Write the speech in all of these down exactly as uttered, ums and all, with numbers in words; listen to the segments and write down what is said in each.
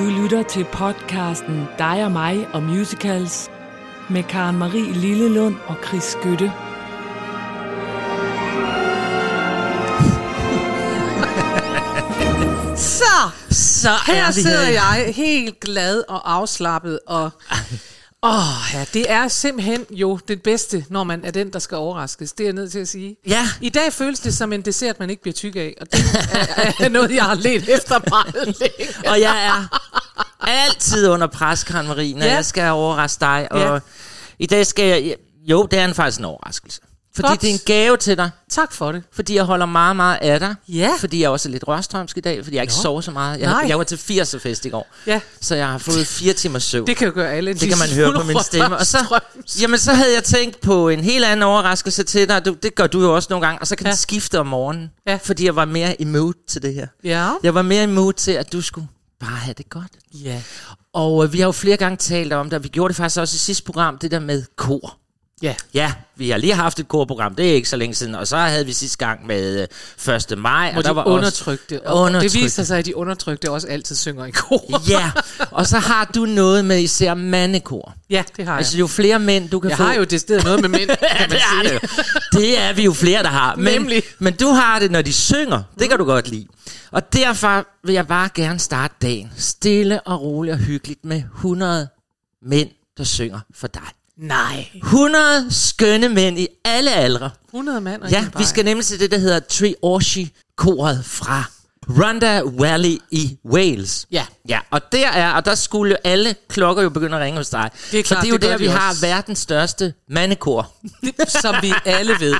Du lytter til podcasten Dig og mig og musicals med Karen-Marie Lillelund og Chris Skytte. Så, så her sidder jeg helt glad og afslappet og... Åh, oh, ja, det er simpelthen jo det bedste, når man er den, der skal overraskes. Det er jeg nødt til at sige. Ja. I dag føles det som en dessert, man ikke bliver tyk af, og det er, er noget, jeg har ledt efter meget længe. Og jeg er altid under pres, Karen-Marie, når ja. jeg skal overraske dig. Og ja. I dag skal jeg... Jo, det er en, faktisk en overraskelse. Fordi Godt. det er en gave til dig. Tak for det. Fordi jeg holder meget, meget af dig. Ja. Fordi jeg også er lidt rørstrømsk i dag, fordi jeg ikke jo. sover så meget. Jeg, jeg var til firser-fest i går, ja. så jeg har fået fire timers søvn. Det kan jo gøre alle. Det kan man høre på min stemme. Og så, jamen, så havde jeg tænkt på en helt anden overraskelse til dig. Du, det gør du jo også nogle gange. Og så kan ja. det skifte om morgenen. Ja. Fordi jeg var mere i mood til det her. Ja. Jeg var mere i mood til, at du skulle bare have det godt. Ja. Og øh, vi har jo flere gange talt om det. Vi gjorde det faktisk også i sidste program, det der med kor. Ja. ja, vi har lige haft et korprogram, det er ikke så længe siden, og så havde vi sidste gang med første maj. Hvor og der de var undertrykte, og undertrykte. Det viser sig, at de undertrykte også altid synger i kor. Ja, og så har du noget med især mandekor. Ja, det har jeg. Altså jo flere mænd, du kan jeg få. Jeg har jo det sted noget med mænd, ja, det er det jo. Det er vi jo flere, der har. Men, Nemlig. Men du har det, når de synger, det kan du godt lide. Og derfor vil jeg bare gerne starte dagen stille og roligt og hyggeligt med hundrede mænd, der synger for dig. Nej. hundrede skønne mænd i alle aldre. hundrede mænd? Ja, vi skal nemlig til det, der hedder Treorchy-koret fra Rhondda Valley i Wales. Ja. Ja, og der er, og der skulle jo alle klokker jo begynde at ringe hos dig. Det er klart, det er jo det der, vi også har verdens største mandekor. Som vi alle ved.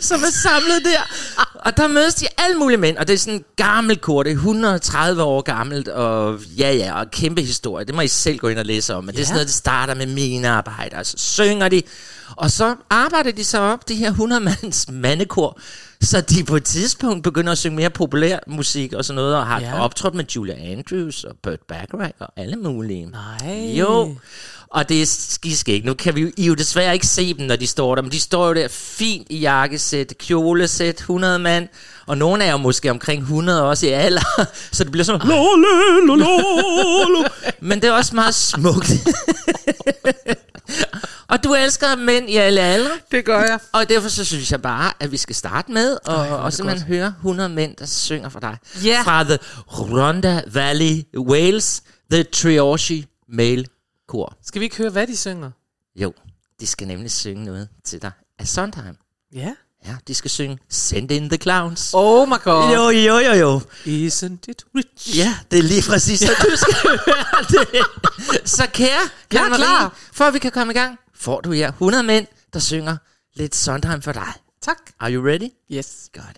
Som er samlet der. Og der mødes de alle mulige mænd. Og det er sådan en gammel kor. Det er hundrede og tredive år gammelt. Og ja, ja, og kæmpe historie. Det må I selv gå ind og læse om. Men ja. det er sådan noget, det starter med minearbejdere. Så synger de. Og så arbejder de så op, det her hundrede-mands mandekor. Så de på et tidspunkt begynder at synge mere populær musik og sådan noget. Og har ja. optrådt med Julie Andrews og Bert Backer og alle mulige. Nej. Jo. Og det er skiskægt. Nu kan vi jo, I jo desværre ikke se dem, når de står der. Men de står jo der fint i jakkesæt, kjolesæt, hundrede mand. Og nogle er jo måske omkring hundrede også i alder. Så det bliver sådan... Men det er også meget smukt. Og du elsker mænd i alle aldre. Det gør jeg. Og derfor så synes jeg bare, at vi skal starte med og, Ej, og simpelthen godt. høre hundrede mænd, der synger for dig. Yeah. Fra The Rhondda Valley, Wales, The Treorchy Male Choir. Skal vi ikke høre, hvad de synger? Jo, de skal nemlig synge noget til dig af Sondheim. Ja. Yeah. Ja, de skal synge Send in the Clowns. Oh my god. Jo, jo, jo, jo. Isn't it rich? Ja, det er lige præcis, så du skal høre det. Så kære, jeg er klar. Før vi kan komme i gang, får du her hundrede mænd, der synger lidt Sondheim for dig. Tak. Are you ready? Yes. Godt.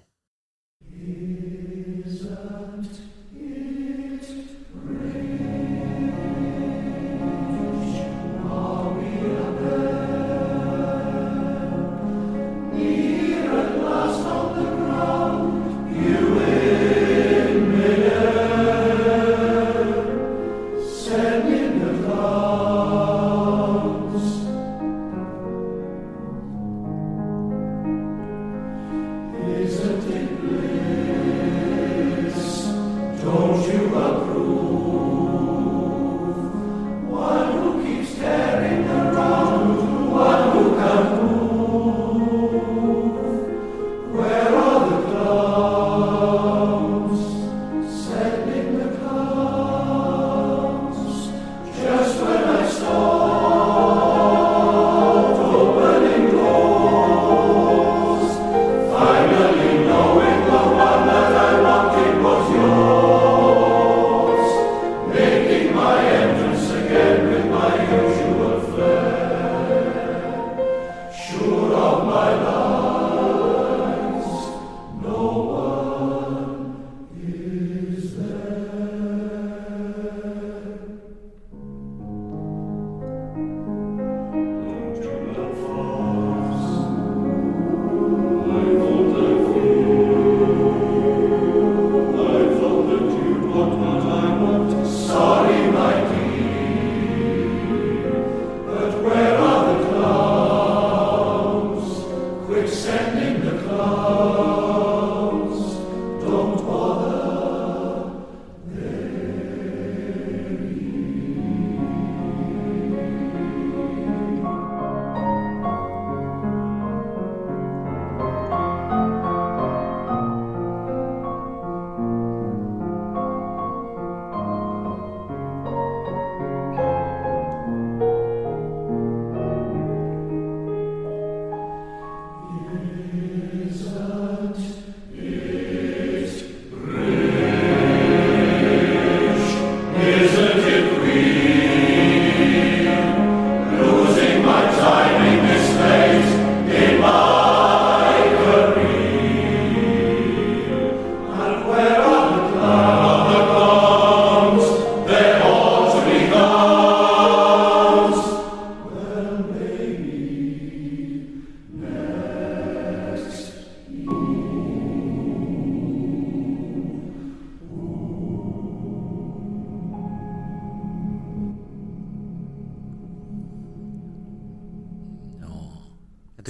Don't bother.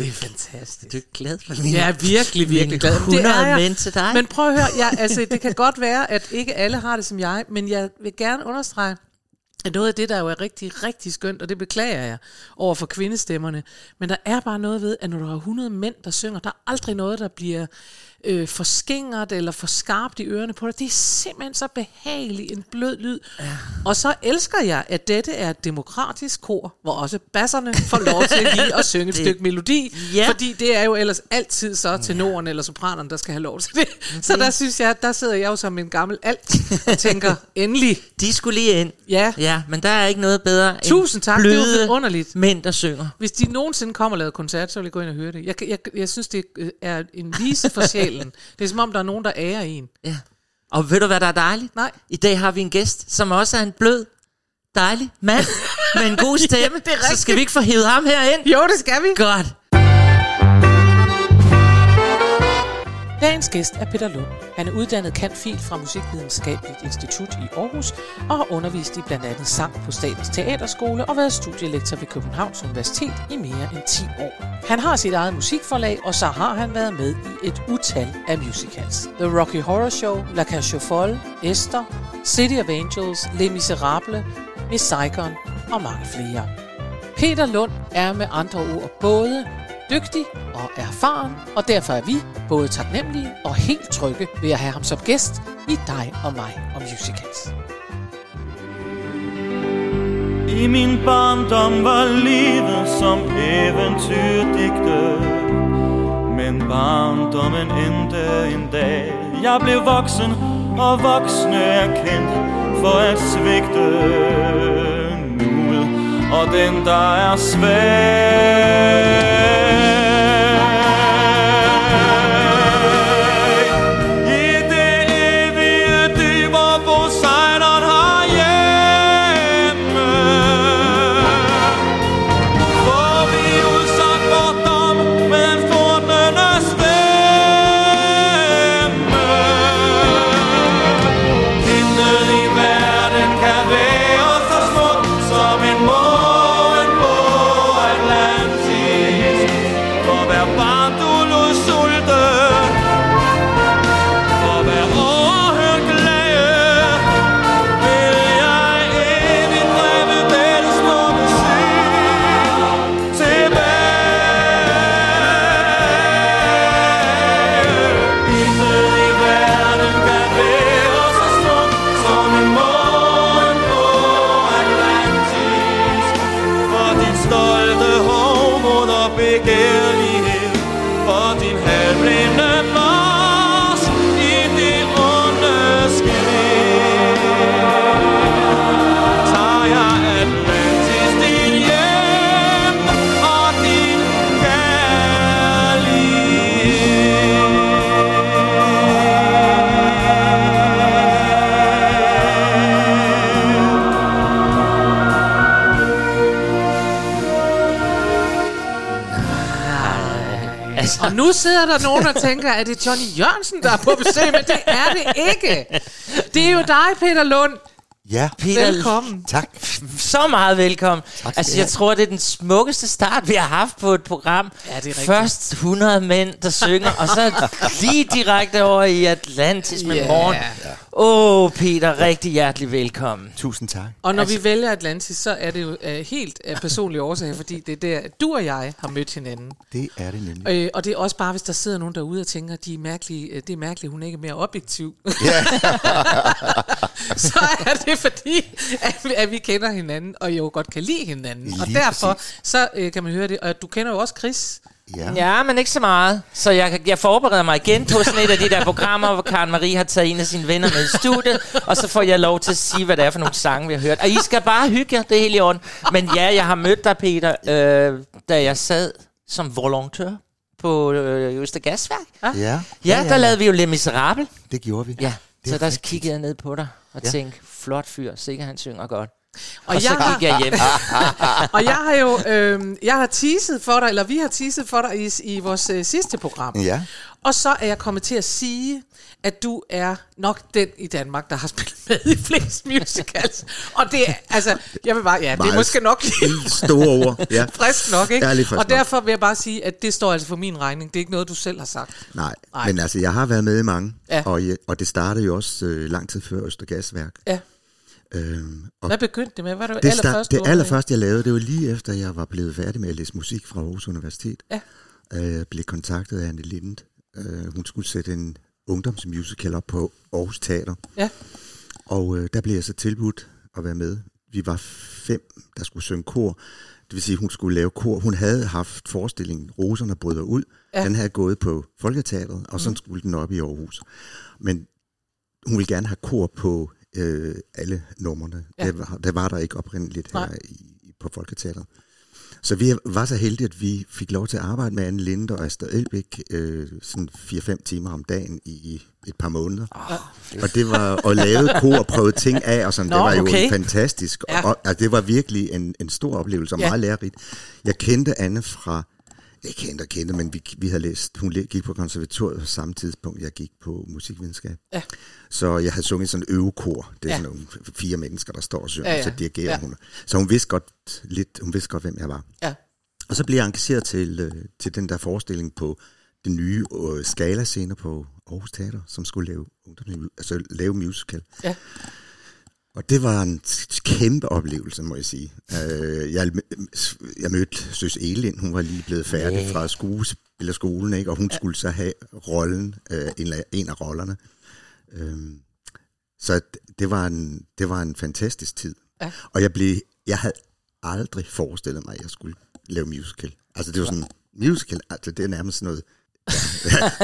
Det er fantastisk. Du er glad for mig. Jeg er virkelig, virkelig glad. Det er mænd til dig. Men prøv at høre, jeg, altså, det kan godt være, at ikke alle har det som jeg, men jeg vil gerne understrege, at noget af det, der jo er rigtig, rigtig skønt, og det beklager jeg over for kvindestemmerne, men der er bare noget ved, at når der er hundrede mænd, der synger, der er aldrig noget, der bliver øh, for skingert eller for skarpt i ørerne på dig. Det er simpelthen så behagelig en blød lyd. Ja. Og så elsker jeg, at dette er et demokratisk kor, hvor også basserne får lov til lige at synge et stykke melodi, ja. Fordi det er jo ellers altid så tenoren eller sopranerne, der skal have lov til det. Okay. Så der synes jeg, der sidder jeg jo som en gammel alt og tænker, endelig. De skulle lige ind. Ja. Ja. Ja, men der er ikke noget bedre end Tusind tak, bløde underligt. Mænd, der synger. Hvis de nogensinde kommer og laver koncert, så vil jeg gå ind og høre det. Jeg, jeg, jeg synes, det er en vise for sjælen. Det er som om, der er nogen, der ærer en. Ja. Og ved du, hvad der er dejligt? Nej. I dag har vi en gæst, som også er en blød, dejlig mand med en god stemme. Ja, så skal vi ikke få hævet ham herind? Jo, det skal vi. Godt. Dagens gæst er Peter Lund. Han er uddannet cand.phil fra Musikvidenskabeligt Institut i Aarhus og har undervist i blandt andet sang på Statens Teaterskole og været studielektor ved Københavns Universitet i mere end ti år. Han har sit eget musikforlag, og så har han været med i et utal af musicals. The Rocky Horror Show, La Cage aux Folles, Esther, City of Angels, Les Miserables, Miss Saigon og mange flere. Peter Lund er med andre ord både dygtig og erfaren, og derfor er vi både taknemmelige og helt trygge ved at have ham som gæst i Dig og mig og musicals. I min barndom var livet som eventyrdigte, men barndommen endte en dag. Jeg blev voksen, og voksne er kendt for at svigte nuet, og den der er svær. Og nu sidder der nogen og tænker, er det Johnny Jørgensen, der er på besøg? Men det er det ikke. Det er jo dig, Peter Lund. Ja, Peter. Velkommen. Tak. Så meget velkommen. Tak, altså, jeg tror, det er den smukkeste start, vi har haft på et program. Ja, det er rigtigt. Først hundrede mænd, der synger, og så lige direkte over i Atlantis med yeah. Morgen. Åh, oh, Peter, rigtig hjertelig velkommen. Tusind tak. Og når altså. vi vælger Atlantis, så er det jo uh, helt uh, personlige årsager, fordi det er der, du og jeg har mødt hinanden. Det er det nemlig. Øh, og det er også bare, hvis der sidder nogen derude og tænker, de er mærkelige, det er mærkeligt, hun er ikke mere objektiv. Yeah. Så er det fordi, at vi, at vi kender hinanden, og jo godt kan lide hinanden. Lige og derfor, præcis. så øh, kan man høre det. Og du kender jo også Chris. Ja. ja, men ikke så meget. Så jeg, jeg forbereder mig igen på sådan et af de der programmer, hvor Karen-Marie har taget en af sine venner med i studiet, og så får jeg lov til at sige, hvad det er for nogle sange, vi har hørt. Og I skal bare hygge jer, det er helt i orden. Men ja, jeg har mødt dig, Peter, øh, da jeg sad som volontør på øh, Øster Gasværk. Ja. Ja, ja, ja, der lavede vi jo Les Miserables. Det gjorde vi. Ja, så der kiggede jeg ned på dig og ja. tænkte, flot fyr, sikkert han synger godt. Og, og så jeg gik har, jeg hjem. Og jeg har jo øh, jeg har teaset for dig, eller vi har teaset for dig i, i vores øh, sidste program. Ja. Og så er jeg kommet til at sige, at du er nok den i Danmark, der har spillet med i flest musicals. Og det er, altså, jeg vil bare, ja, det er måske nok store ord. Ja. Frisk nok, ikke? Frisk og derfor nok. Vil jeg bare sige, at det står altså for min regning. Det er ikke noget, du selv har sagt. Nej, Nej. Men altså, jeg har været med i mange, ja. og, og det startede jo også øh, lang tid før Østergasværk. Ja. Øhm, Hvad begyndte det med? Var det det, allerførste, start, det allerførste, jeg lavede, det var lige efter, jeg var blevet færdig med at læse musik fra Aarhus Universitet. Ja. Jeg blev kontaktet af Anne Linnet. Uh, hun skulle sætte en ungdomsmusical op på Aarhus Teater. Ja. Og uh, der blev jeg så tilbudt at være med. Vi var fem, der skulle synge kor. Det vil sige, hun skulle lave kor. Hun havde haft forestillingen Roserne bryder ud. Ja. Den havde gået på Folketeateret, og så mm. skulle den op i Aarhus. Men hun ville gerne have kor på uh, alle numrene. Ja. Det var, det var der ikke oprindeligt her i, på Folketeateret. Så vi var så heldige, at vi fik lov til at arbejde med Anne Linde og Astrid Elbæk øh, sådan fire fem timer om dagen i et par måneder. Oh, og det var at lave kor og prøve ting af, og sådan. Nå, det var jo okay. fantastisk. Ja. Og, og det var virkelig en, en stor oplevelse, og ja. meget lærerigt. Jeg kendte Anne fra... Jeg kendte og kendte, men vi, vi havde læst... Hun gik på konservatoriet på samme tidspunkt, jeg gik på musikvidenskab. Ja. Så jeg havde sunget sådan en øvekor. Det er ja. sådan nogle fire mennesker, der står og synger, ja, ja. så dirigerer ja. hun. Så hun vidste godt lidt, hun vidste godt, hvem jeg var. Ja. Og så blev jeg engageret til, til den der forestilling på den nye uh, Skala-scene på Aarhus Teater, som skulle lave, altså lave musical. Ja. Og det var en kæmpe oplevelse, må jeg sige. Jeg, jeg mødte Søs Elin, hun var lige blevet færdig fra skuespillerskolen, ikke? Og hun skulle så have rollen, en af rollerne. Så det var en, det var en fantastisk tid. Og jeg, blev, jeg havde aldrig forestillet mig, at jeg skulle lave musical. Altså det var sådan, musical, altså det er nærmest sådan noget...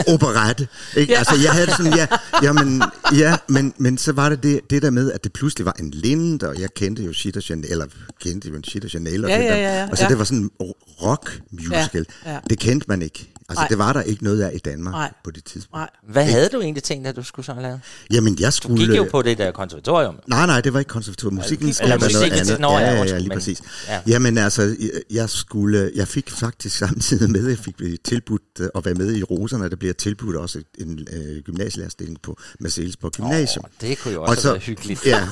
operette, ikke? Ja. Altså, jeg havde sådan, ja, ja, men, ja men, men så var det, det det der med, at det pludselig var en Lind, og jeg kendte jo Shit og Chanel, eller kendte jo Shit og Chanel, og, ja, ja, ja, ja. og så ja. det var sådan en rock musical. Ja, ja. Det kendte man ikke. Altså, Ej. det var der ikke noget af i Danmark Ej. på det tidspunkt. Ej. Hvad ikke? havde du egentlig tænkt, at du skulle sådan lave? Jamen, jeg skulle... Du gik jo på det der konservatorium. Nej, nej, det var ikke konservatorium. Musikken skulle eller musikken noget andet. Norge, ja, ja, ja, lige men, præcis. Ja. Jamen, altså, jeg, jeg skulle... Jeg fik faktisk samtidig med, jeg fik tilbudt at være med i Roserne, der bliver tilbudt også en øh, gymnasielærerstilling på Marselisborg Gymnasium. Oh, det kunne jo også, og så, være hyggeligt. Ja,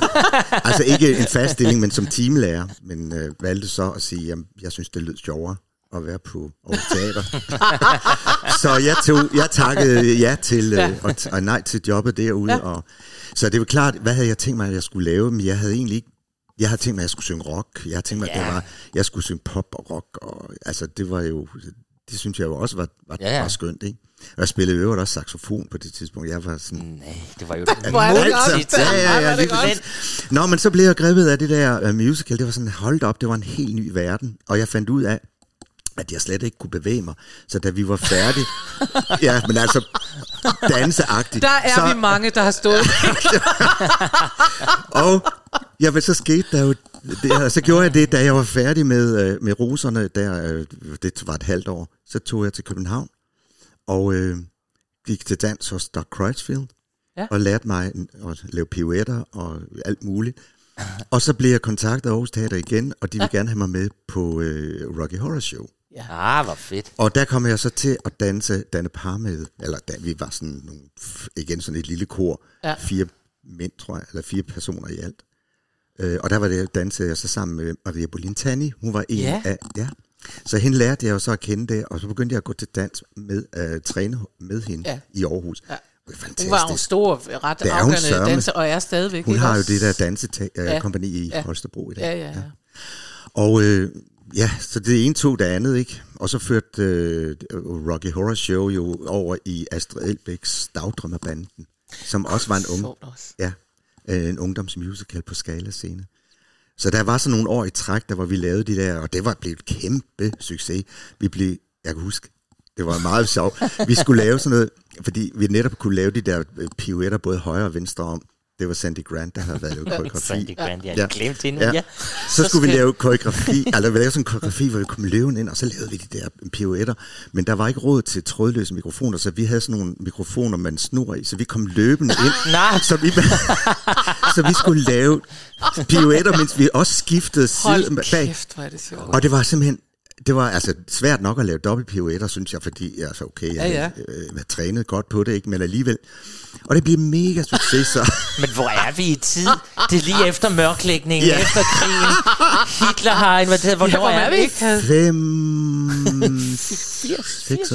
altså ikke en fast stilling, men som timelærer. Men øh, valgte så at sige, jamen, jeg synes, det lød sjovere at være på Aarhus Teater. Så jeg, tog, jeg takkede ja til, øh, og, og nej til jobbet derude. Ja. Og, så det var klart, hvad havde jeg tænkt mig, at jeg skulle lave? Men jeg havde egentlig ikke, jeg havde tænkt mig, at jeg skulle synge rock. Jeg havde tænkt mig, yeah. at det var, jeg skulle synge pop og rock. Og, altså, det var jo... Det synes jeg jo også var, var, ja, ja. var skønt, ikke? Og jeg spillede jo også saxofon på det tidspunkt. Jeg var sådan... Nej, det var jo... Det var det godt. Ja, ja, ja, det godt. Nå, men så blev jeg grebet af det der uh, musical. Det var sådan, hold op, det var en helt ny verden. Og jeg fandt ud af, at jeg slet ikke kunne bevæge mig. Så da vi var færdige... ja, men altså... Danseagtigt. Der er så, vi mange, der har stået. Og... Ja, men så skete der jo... Det, så gjorde jeg det, da jeg var færdig med, med Roserne, der, det var et halvt år, så tog jeg til København, og øh, gik til dans hos Doug Crutchfield, ja. og lærte mig at lave pirouetter og alt muligt. Og så blev jeg kontaktet af Aarhus Teater igen, og de ville ja. gerne have mig med på øh, Rocky Horror Show. Ja, hvor fedt. Og der kom jeg så til at danse, danne par med, eller da, vi var sådan nogle, igen sådan et lille kor, ja. fire mænd, tror jeg, eller fire personer i alt. Uh, og der var det, dansede jeg så sammen med Maria Bolintani. Hun var en yeah. af... Ja. Så hende lærte jeg jo så at kende det, og så begyndte jeg at gå til dans med, uh, træne med hende yeah. i Aarhus. Yeah. Det var fantastisk. Hun var en stor, ret afgørende danser, og er stadigvæk. Hun har også... jo det der dansekompagni uh, yeah. i yeah. Holstebro i dag. Yeah, yeah, yeah. Ja. Og uh, ja, så det ene tog det andet, ikke? Og så førte uh, Rocky Horror Show jo over i Astrid Elbæks Dagdrømmerbanden, som også var en ung... Ja. en ungdomsmusical på Skala-scene. Så der var så nogle år i træk, der hvor vi lavede de der, og det var blevet et kæmpe succes. Vi blev, jeg kan huske, det var meget sjovt. Vi skulle lave sådan noget, fordi vi netop kunne lave de der pirouetter både højre og venstre om. Det var Sandy Grant, der havde været koreografi. Sandy Grant, jeg ja. glemte hende. Ja. Ja. Så, så skulle vi lave koreografi, eller vi lavede sådan en koreografi, hvor vi kom løven ind, og så lavede vi de der pirouetter. Men der var ikke råd til trådløse mikrofoner, så vi havde sådan nogle mikrofoner, man snor i, så vi kom løbende ind. Nej! Så vi, så vi skulle lave pirouetter, mens vi også skiftede siden bag. Hold kæft, hvor er det sjovt. Og det var simpelthen, det var altså svært nok at lave dobbelt pirouetter, synes jeg, fordi jeg altså, okay, jeg ja, ja. Øh, var trænet godt på det, ikke, men alligevel. Og det blev mega succes, så. Men hvor er vi i tid? Det er lige efter mørklægningen, ja. Efter krigen. Hitler har invaderet. Hvornår ja, hvor er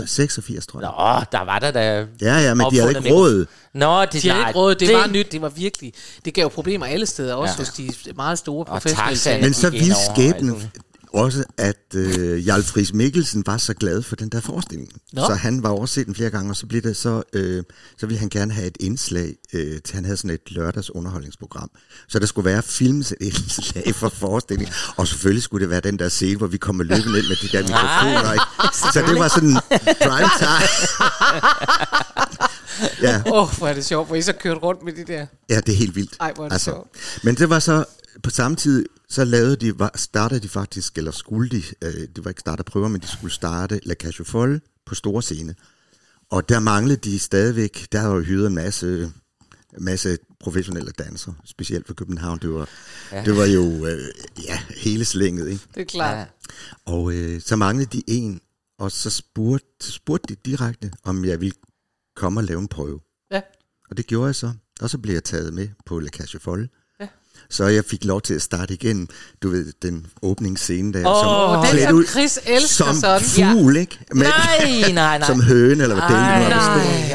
vi? seksogfirs, tror jeg. Nå, der var der da. Ja, ja, men de havde ikke råd. Nå, det, de nej, råd. Det, det var nyt, det var virkelig. Det gav jo problemer alle steder, også ja. Hos de meget store professionelle. Men så vildt skæbnen. Også at øh, Jarl Friis Mikkelsen var så glad for den der forestilling. Nå. Så han var overset den flere gange, og så blev det så, øh, så ville han gerne have et indslag øh, til, han havde sådan et lørdags underholdningsprogram. Så der skulle være films indslag for forestillingen, og selvfølgelig skulle det være den der scene, hvor vi kom løbende ind med de der mikrofoner. Ikke? Så det var sådan prime time. Åh, ja. Oh, hvor er det sjovt, hvor I så kørte rundt med det der. Ja, det er helt vildt. Ej, hvor er det altså. Sjovt. Men det var så på samme tid, så lavede de, startede de faktisk, eller skulle de, øh, det var ikke startet prøver, men de skulle starte La Cage aux Folles på store scene. Og der manglede de stadigvæk, der havde jo hyret en masse, masse professionelle dansere, specielt for København. Det var, ja. Det var jo øh, ja, hele slænget, ikke? Det er klart. Ja. Og øh, så manglede de en, og så spurgte, spurgte de direkte, om jeg ville komme og lave en prøve. Ja. Og det gjorde jeg så, og så blev jeg taget med på La Cage aux Folles. Så jeg fik lov til at starte igen, du ved, den åbningsscene der, oh, som den klædt ud Chris elsker som sådan. Fugl, ja. Ikke? Men, nej, nej, nej. Som høne, eller hvad det var.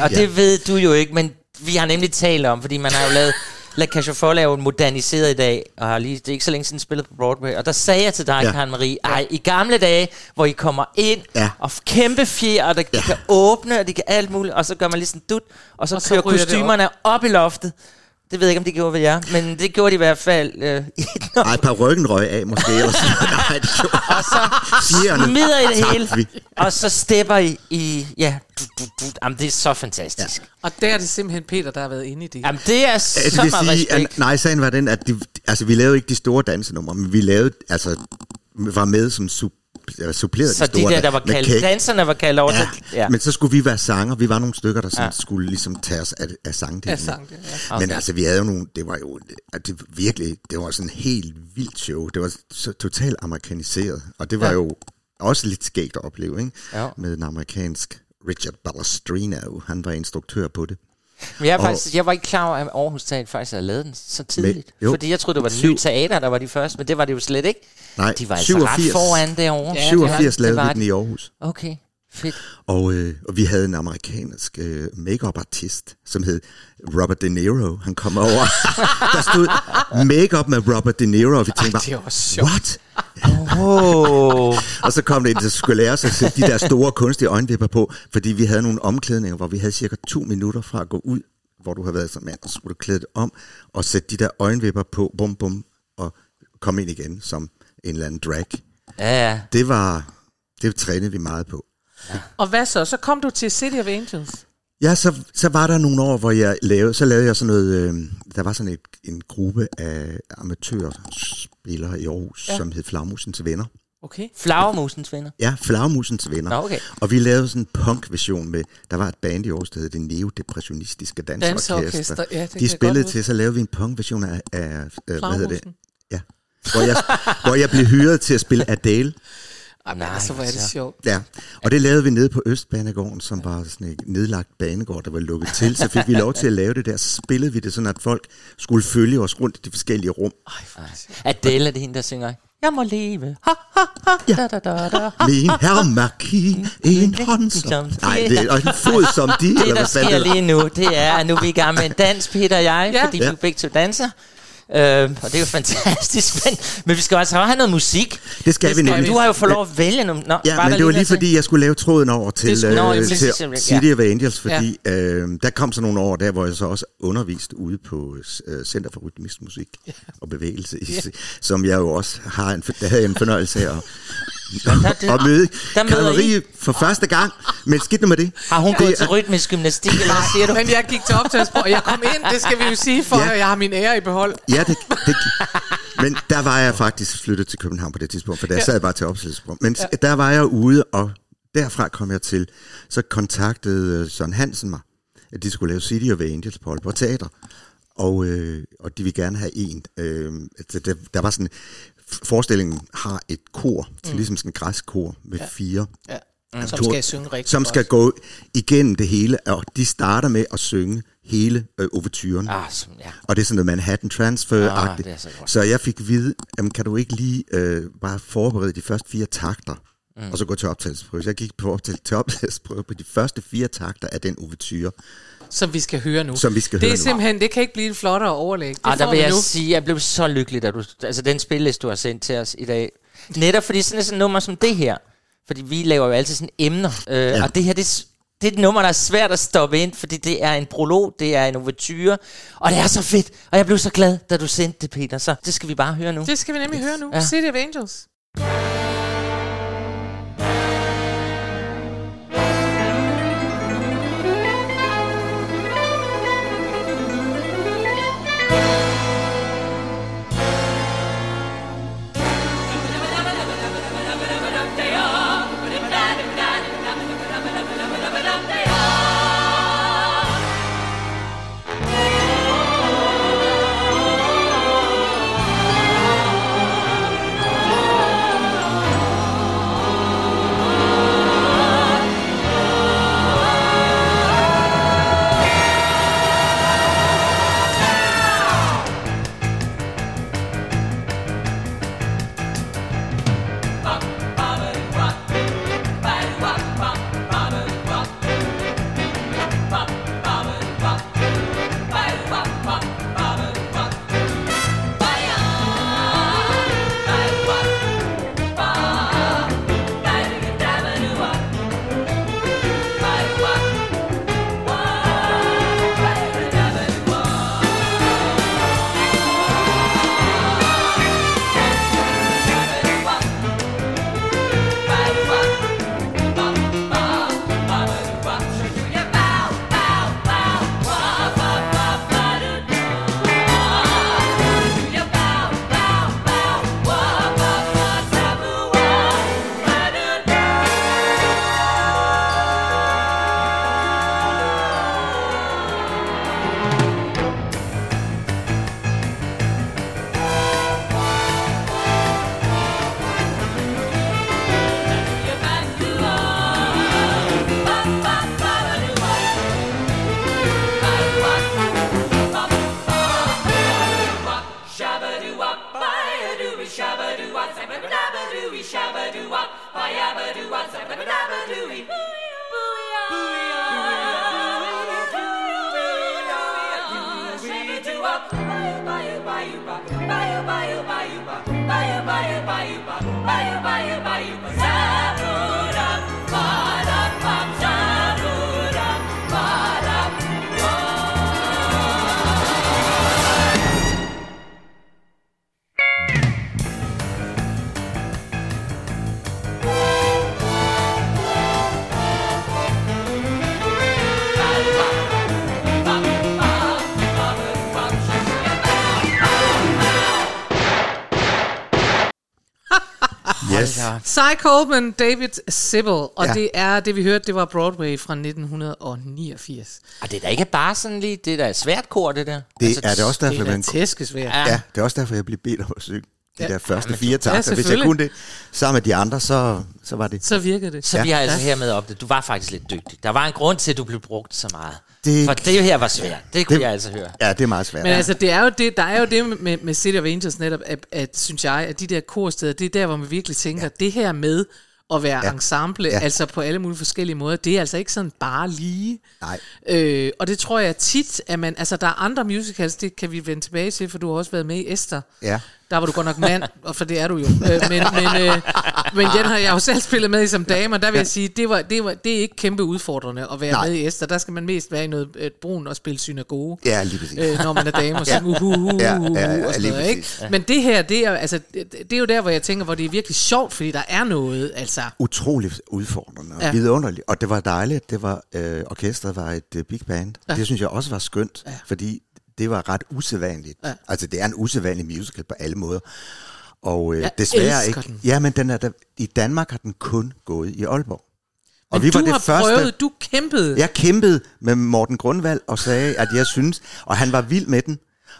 Og ja. Det ved du jo ikke, men vi har nemlig talt om, fordi man har jo lavet, La Cage aux Folles er jo moderniseret i dag, og har lige, det er ikke så længe siden spillet på Broadway, og der sagde jeg til dig, ja. Karen-Marie, ej, i gamle dage, hvor I kommer ind, ja. Og kæmpe fjer, og det ja. Kan åbne, og det kan alt muligt, og så gør man lige sådan dut, og så, og så kører kostymerne op. op i loftet. Det ved jeg ikke, om det gjorde ved jer, men det gjorde de i hvert fald. Øh, Ej, et par ryggen røg af, måske. Nej, det gjorde. Og så smider I det hele, og så stepper I i... Ja, du, du, du. Jamen, det er så fantastisk. Ja. Og der er det simpelthen Peter, der har været inde i det. Jamen, det er så det meget sige, respekt. At, nej, sagen var den, at de, altså, vi lavede ikke de store dansenumre, men vi lavede, altså, var med som sub. Så de der, der var kaldt, danserne var kaldt over ja, til, ja. Men så skulle vi være sanger. Vi var nogle stykker, der sådan ja. Skulle ligesom tage os af, af sangdelen. Sang, ja. Okay. Men altså, vi havde jo nogle, det var jo det, virkelig, det var sådan en helt vildt show. Det var så totalt amerikaniseret, og det var ja. Jo også lidt skægt at opleve, ikke? Ja. Med en amerikansk Richard Balastrina, han var instruktør på det. Men jeg, faktisk, jeg var ikke klar over, at Aarhus Teater faktisk havde lavet den så tidligt. Med, fordi jeg troede, det var det nye teater, der var de første, men det var det jo slet ikke. Nej, de var altså syvogfirs, ret foran derovre. Ja, syvogfirs lavede vi den i Aarhus. Okay, fedt. Og, øh, og vi havde en amerikansk øh, make-up artist, som hed Robert De Niro. Han kom over, der stod make-up med Robert De Niro, og vi tænkte bare, what? Oh. Og så kom det ind, så skulle lære sig at sætte de der store kunstige øjenvipper på, fordi vi havde nogle omklædninger, hvor vi havde cirka to minutter fra at gå ud, hvor du havde været som mand, og så skulle du klæde det om, og sætte de der øjenvipper på, bum bum, og komme ind igen som en eller anden drag. Ja, ja. Det var, det trænede vi meget på. Ja. Og hvad så? Så kom du til City of Angels? Ja, så, så var der nogle år, hvor jeg lavede, så lavede jeg sådan noget, øh, der var sådan et, en gruppe af amatørspillere i Aarhus, ja. Som hed Flagermusens Venner. Okay. Flagermusens Venner? Ja, Flagermusens Venner. Nå, okay. Og vi lavede sådan en punk-version med, der var et band i Aarhus, der hed det Neodepressionistiske Dansorkester. Ja, de spillede til, så lavede vi en punk-version af, af øh, hvad hedder det? Ja. Hvor jeg, hvor jeg blev hyret til at spille Adele. Jamen, nej, altså, hvor er det sjovt. Ja, og det lavede vi nede på Østbanegården, som var sådan en nedlagt banegård, der var lukket til. Så fik vi lov til at lave det der, så spillede vi det sådan, at folk skulle følge os rundt i de forskellige rum. Ej, Adele er det hende, der synger, jeg må leve, ha, ha, ha, ja. Da, da, da, da. Min herre marquis, en hånd som... Nej, det er en fod som de... Det, eller der sker lige nu, det er, at nu er vi i gang med en dans, Peter og jeg, ja. Fordi ja. Vi begge to danser. Øh, og det er jo fantastisk, men, men vi skal altså have noget musik. Det skal, det skal vi nemlig. Du har jo fået lov at vælge nogle... Nå, ja, var men det var lige fordi, ting? Jeg skulle lave tråden over til, skulle, øh, øh, til City of Angels, fordi ja. øh, der kom så nogle år der, hvor jeg så også underviste ude på øh, Center for Rytmisk Musik ja. Og Bevægelse, ja. Som jeg jo også har en, der havde en fornøjelse af at, at møde Karen-Marie for første gang, men skidt nu med det. Har hun gået til rytmisk gymnastik, eller hvad siger du? Men jeg gik til optagelsesprøve, og jeg kom ind, det skal vi jo sige, for ja. Jeg har min ære i behold. Ja, det, det, men der var jeg faktisk flyttet til København på det tidspunkt, for der ja. Sad bare til optagelsesprøve. Men ja. Der var jeg ude, og derfra kom jeg til, så kontaktede Søren Hansen mig, at de skulle lave City of Angels på Aalborg Teater. og, øh, og de vil gerne have en. Øh, der, der var sådan, forestillingen har et kor, mm. til ligesom sådan en græsk kor med ja. fire. Ja. Mm. Som skal synge rigtig Som skal godt. Gå igennem det hele, og de starter med at synge hele øh, overturen. Ah, ja. Og det er sådan noget Manhattan Transfer-agtigt. Ah, så, så jeg fik at vide, jamen, kan du ikke lige øh, bare forberede de første fire takter, mm. og så gå til optagelsesprøve. Så jeg gik på optag- til optagelsesprøve på de første fire takter af den overture. Som vi skal høre nu. Som vi skal det høre er nu. Simpelthen, det kan ikke blive en flottere overlæg. Ah, der vil jeg nu. sige, jeg blev så lykkelig, da du, altså den spilleliste, du har sendt til os i dag. Netop fordi sådan et nummer som det her, fordi vi laver jo altid sådan emner, øh, ja. og det her, det, det er et nummer, der er svært at stoppe ind, fordi det er en prolog, det er en ouverture, og det er så fedt, og jeg blev så glad, da du sendte det, Peter, så det skal vi bare høre nu. Det skal vi nemlig yes. høre nu. Ja. City of Angels. Cy Coleman, David Zippel, og ja. det er det, vi hørte, det var Broadway fra nitten niogfirs. Og det er da ikke bare sådan lige, det er da svært kor, det der. Det altså, er det også derfor, det man... tæskesvært. Ja. ja, det er også derfor, jeg blev bedt om at synge de ja. der første ja, fire takter. Ja, hvis jeg kunne det sammen med de andre, så, så var det... Så virker det. Så ja. vi har altså hermed op det. Du var faktisk lidt dygtig. Der var en grund til, at du blev brugt så meget. Det... For det her var svært. Det kunne det... jeg altså høre. Ja, det er meget svært. Men ja. altså, det er jo det, der er jo det med, med City of Angels netop, at, at synes jeg, at de der korsteder, det er der, hvor man virkelig tænker, ja. det her med at være ja. ensemble, ja. altså på alle mulige forskellige måder, det er altså ikke sådan bare lige. Nej. Øh, og det tror jeg tit, at man, altså der er andre musicals, det kan vi vende tilbage til, for du har også været med i Esther. Ja. Der var du godt nok mand, og for det er du jo. Øh, men, men, øh, men den har jeg jo selv spillet med i som dame, og der vil jeg sige, det, var, det, var, det er ikke kæmpe udfordrende at være Nej. med i Esther. Der skal man mest være i noget øh, brun og spille synagoge, ja, lige præcis. Øh, når man er dame og sådan, uhuhuhuhu, uhuhu, ja, ja, ja, og sådan noget, ikke? Men det her, det er, altså, det er jo der, hvor jeg tænker, hvor det er virkelig sjovt, fordi der er noget, altså. Utroligt udfordrende og ja. vidunderligt, og det var dejligt, det var, øh, orkestret var et øh, big band. Ja. Det synes jeg også var skønt, ja. fordi det var ret usædvanligt. Ja. Altså det er en usædvanlig musical på alle måder. Og øh, jeg desværre ikke. Den. Ja, men den er der, i Danmark har den kun gået i Aalborg. Og men vi var du det har første, prøvet, du kæmpede. Jeg kæmpede med Morten Grundvald og sagde, at jeg synes, og han var vild med den.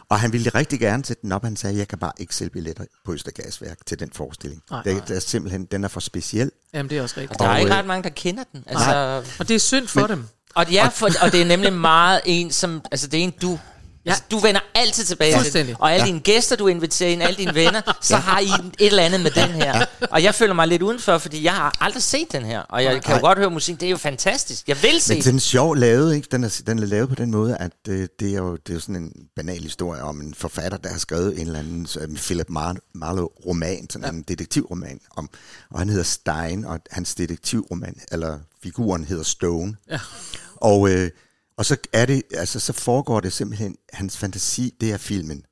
Og han ville rigtig gerne sætte den op. Han sagde, jeg kan bare ikke sælge billetter på Østergasværk til den forestilling. Nej, det, nej. Der er simpelthen, den er for speciel. Jamen, det er også rigtigt. Og der er ikke ret mange, der kender den. Altså, og det er synd for men, dem. Og, ja, for, og det er nemlig meget en, som... Altså, det er en du... Ja. Altså, du vender altid tilbage til det. Og alle ja. dine gæster, du inviterer ind, alle dine venner, så ja. har I et eller andet med den her. Ja. Og jeg føler mig lidt udenfor, fordi jeg har aldrig set den her. Og jeg kan jo godt høre musik, det er jo fantastisk. Jeg vil se den. Men den er sjovt lavet, ikke? Den er, den er lavet på den måde, at øh, det, er jo, det er jo sådan en banal historie om en forfatter, der har skrevet en eller anden øh, Philip Mar- Marlowe-roman, sådan ja. en detektivroman. Om, og han hedder Stein, og hans detektivroman, eller figuren hedder Stone. Ja. Og... Øh, Og så er det, altså så foregår det simpelthen, hans fantasi, det er filmen.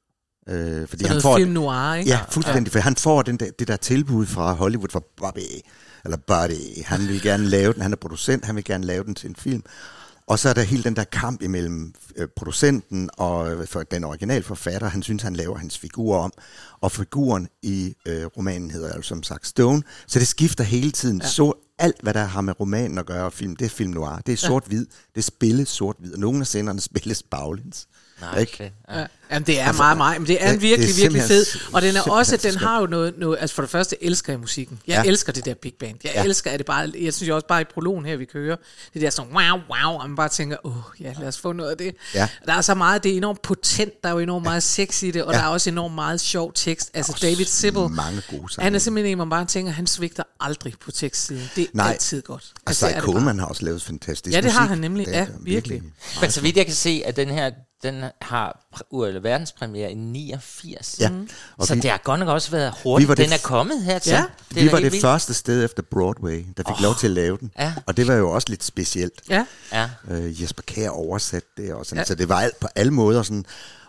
Øh, fordi han får film noir, ikke? Ja, fuldstændig, ja. for han får den der, det der tilbud fra Hollywood, fra Bobby, eller Buddy. Han vil gerne lave den, han er producent, han vil gerne lave den til en film. Og så er der hele den der kamp imellem øh, producenten og for den originale forfatter, han synes, han laver hans figur om. Og figuren i øh, romanen hedder jo som sagt Stone, så det skifter hele tiden ja. så... Alt, hvad der har med romanen at gøre og film, det er film noir. Det er sort-hvid. Det er spillet sort-hvid. Og nogle af scenerne spilles baglæns. Nej, okay. Ja. Jamen, det er altså, meget, meget. Men det er en virkelig, er virkelig fed. Og den er også, den har jo noget, noget... Altså, for det første elsker jeg musikken. Jeg ja. elsker det der big band. Jeg ja. elsker, at det bare... Jeg synes jo også bare i prologen her, vi kan høre, det der sådan, wow, wow, og man bare tænker, åh, oh, ja, lad os få noget af det. Ja. Der er så meget, det er enormt potent, der er jo enormt ja. meget sex i det, og ja. der er også enormt meget sjov tekst. Altså, David Zippel, han er simpelthen en, man bare tænker, han svigter aldrig på tekstsiden. Det er Nej. altid godt. Altså, Cy Coleman har også lavet fantastisk musik. Ja, det har han nemlig. Ja, virkelig. Men så vidt jeg kan se, at den her... Den har verdenspremiere i niogfirs. Ja. Mm. Så vi, det har godt nok også været hurtigt. Den f- er kommet hertil. Ja. Vi var det vildt. første sted efter Broadway, der fik oh. lov til at lave den. Ja. Og det var jo også lidt specielt. Ja. Ja. Øh, Jesper Kær oversat det. Og sådan. Ja. Så det var alt, på alle måder. Sådan.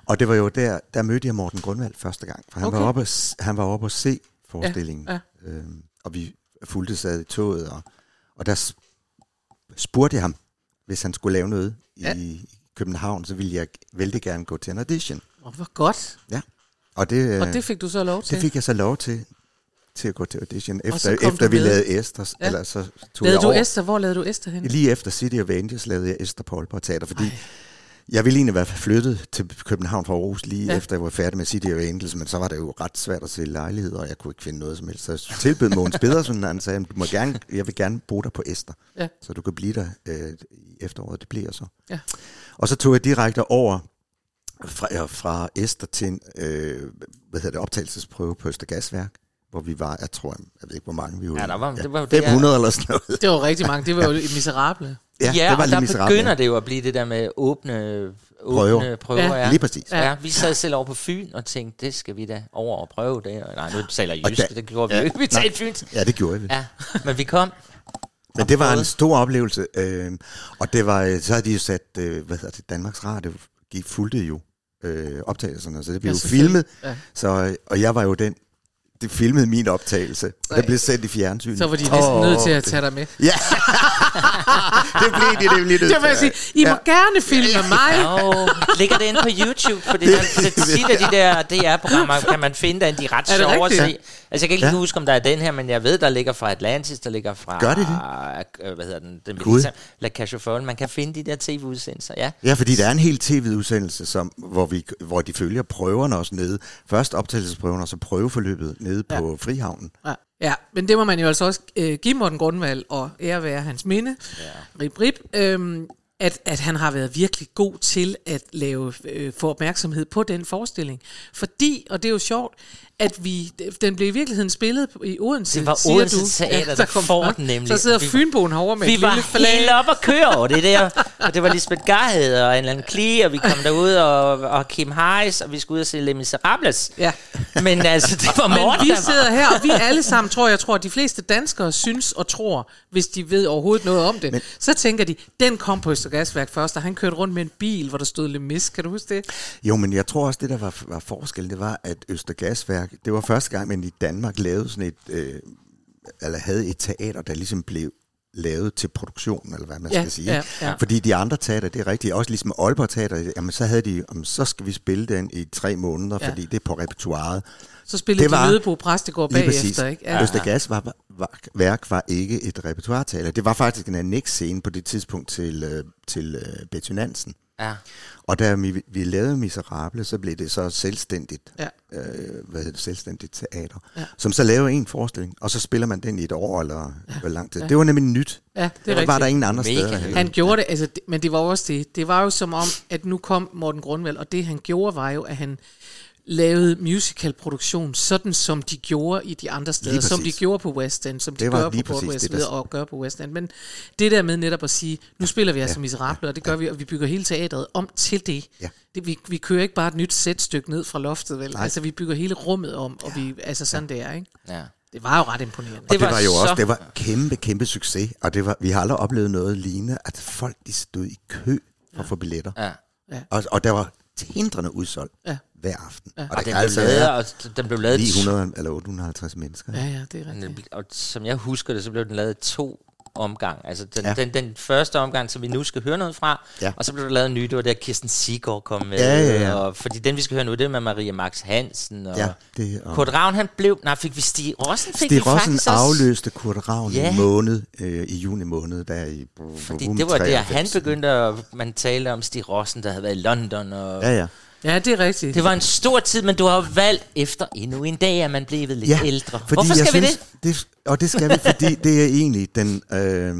Og det var jo der, der mødte jeg Morten Grundvald første gang. For han, okay. var oppe, han var oppe at se forestillingen. Ja. Ja. Øhm, og vi fulgte sad i toget. Og, og der spurgte jeg ham, hvis han skulle lave noget ja. i... København, så ville jeg vældig gerne gå til en audition. Åh, oh, hvor godt. Ja. Og det, og det fik du så lov til? Det fik jeg så lov til, til at gå til audition, efter, efter vi med. lavede Esther. Ja. Eller så tog lavede jeg du over. Esther? Hvor lavede du Esther henne? Lige efter City of Angels lavede jeg Esther på Aalborg Teater, fordi Ej. jeg ville egentlig være flyttet til København fra Aarhus, lige ja. efter jeg var færdig med City of Angels, men så var det jo ret svært at sælge lejligheder, og jeg kunne ikke finde noget som helst. Så tilbød Måns Beder, og han sagde, du må gerne, jeg vil gerne bo der på Esther, ja. så du kan blive der øh, i efteråret. Det bliver så. Ja. Og så tog jeg direkte over fra, fra Esther til en øh, hvad hedder det, optagelsesprøve på Østergasværk, hvor vi var, jeg tror, jeg ved ikke, hvor mange vi var. Ja, der var, ja, det var jo fem hundrede det, eller sådan noget. Det var rigtig mange, det var jo ja. miserable. Ja, ja, det var og der miserable. Begynder det jo at blive det der med åbne, åbne prøver. prøver ja. Ja. Lige præcis. Ja. Ja, vi sad selv over på Fyn og tænkte, det skal vi da over og prøve det. Nej, nu sælger Jysk, da, det gjorde ja, vi jo ikke. Vi talte Fyn. Ja, det gjorde vi. Ja, men vi kom. Men det var en stor oplevelse, øh, og det var, så havde de jo sat, øh, hvad hedder det, Danmarks Radio gik fulgte jo øh, optagelserne, så det blev ja, jo filmet, ja. så, og jeg var jo den, det filmede min optagelse, og det blev sendt i fjernsynet. Så var de næsten oh, nødt til at tage dig med. Ja, det blev de nemlig nødt til. Jeg sige, I ja. må gerne filme mig. Oh, ligger det inde på YouTube, for det er af de der D R-programmer, kan man finde den, de er ret sjove at se. Altså jeg kan ikke ja. huske, om der er den her, men jeg ved, der ligger fra Atlantis, der ligger fra... Gør det det? Hvad hedder den? den cool. La Cachofol. Man kan finde de der tv-udsendelser, ja. Ja, fordi der er en hel tv-udsendelse, som, hvor, vi, hvor de følger prøverne også nede. Først optagelsesprøven, og så prøveforløbet nede ja. på Frihavnen. Ja. Ja, men det må man jo altså også øh, give Morten Grundvald og ære være hans minde. Ja. Rip, rip. Øhm, At, at han har været virkelig god til at lave øh, få opmærksomhed på den forestilling. Fordi, og det er jo sjovt, at vi, den blev i virkeligheden spillet i Odense. Det var Odense du, Teater, ja, der kom for den nemlig. Så sidder Fynboen herovre med vi en lille flag. Vi var helt op og køre over det der. Og det var Lisbeth Garhed og en eller anden Klee, og vi kom derud, og, og Kim Harris, og vi skulle ud og se Les Miserables. Ja. Men altså, det var Morten. Men vi sidder her, og vi alle sammen tror, jeg tror, at de fleste danskere synes og tror, hvis de ved overhovedet noget om det, men, så tænker de, den kom på Østergasværk først, og han kørte rundt med en bil, hvor der stod Le Mis. Kan du huske det? Jo, men jeg tror også, det der var, var forskellen, det var, at Østergasværk, det var første gang, man i Danmark lavede sådan et, øh, eller havde et teater, der ligesom blev lavet til produktionen, eller hvad man ja, skal sige. Ja, ja. Fordi de andre teater, det er rigtigt, også ligesom Aalborg Teater, jamen så havde de, jamen, så skal vi spille den i tre måneder, ja. fordi det er på repertoireet. Så spillede det de Nødebo Præstegård bagefter, ikke? Ja. Østergas var, værk var ikke et repertoireteater. Det var faktisk en annexscene på det tidspunkt til, til uh, Betty Nansen. Ja. Og da vi, vi lavede Miserable, så blev det så selvstændigt, ja. øh, hvad hedder det, selvstændigt teater, ja. som så lavede en forestilling, og så spiller man den i et år, eller ja. hvor lang tid. Ja. Det var nemlig nyt. Ja, det er rigtigt. Der var der ingen andre steder. Han gjorde det, altså, det, men det var også det. Det var jo som om, at nu kom Morten Grundvald, og det han gjorde var jo, at han lavede musicalproduktion, sådan som de gjorde i de andre steder, som de gjorde på West End, som det de gør på Broadway osv. og gør på West End. Men det der med netop at sige, nu spiller vi altså ja. Miserable, og det gør ja. vi, og vi bygger hele teateret om til det. Ja. det vi, vi kører ikke bare et nyt sætstykke ned fra loftet, vel? Nej. Altså vi bygger hele rummet om, og vi, altså sådan ja. det er, ikke? Ja. Det var jo ret imponerende. Og det, det var, var jo også, det var kæmpe, kæmpe succes, og det var, vi har aldrig oplevet noget lignende, at folk de stod i kø for at få billetter. Ja. Ja. Og, og der var tindrende udsolgt. Ja. Hver aften. Ja. Og, og, den blev altså lavet, og den blev lavet ni hundrede eller otte hundrede og halvtreds mennesker. Ja, ja, det er rigtigt. Og som jeg husker det, så blev den lavet to omgang. Altså den, ja. den, den første omgang, som vi nu skal høre noget fra, ja. og så blev der lavet en ny, det var der Kirsten Siggaard kom med. Ja, ja, ja. Og, fordi den, vi skal høre nu, det er med Maria Max Hansen. Og ja, det, og Kurt Ravn, han blev... Nej, fik vi Stig Rossen? Fik Stig Rossen afløste Kurt Ravn ja. i måned, øh, i juni måned, der i... Fordi det var der, han begyndte at... Man talte om Stig Rossen, der havde været i London og... Ja, ja. Ja, det er rigtigt. Det var en stor tid, men du har jo valgt efter endnu en dag, at man blev lidt ja, ældre. Hvorfor skal vi synes, det? det? Og det skal vi, fordi det er egentlig den... Øh,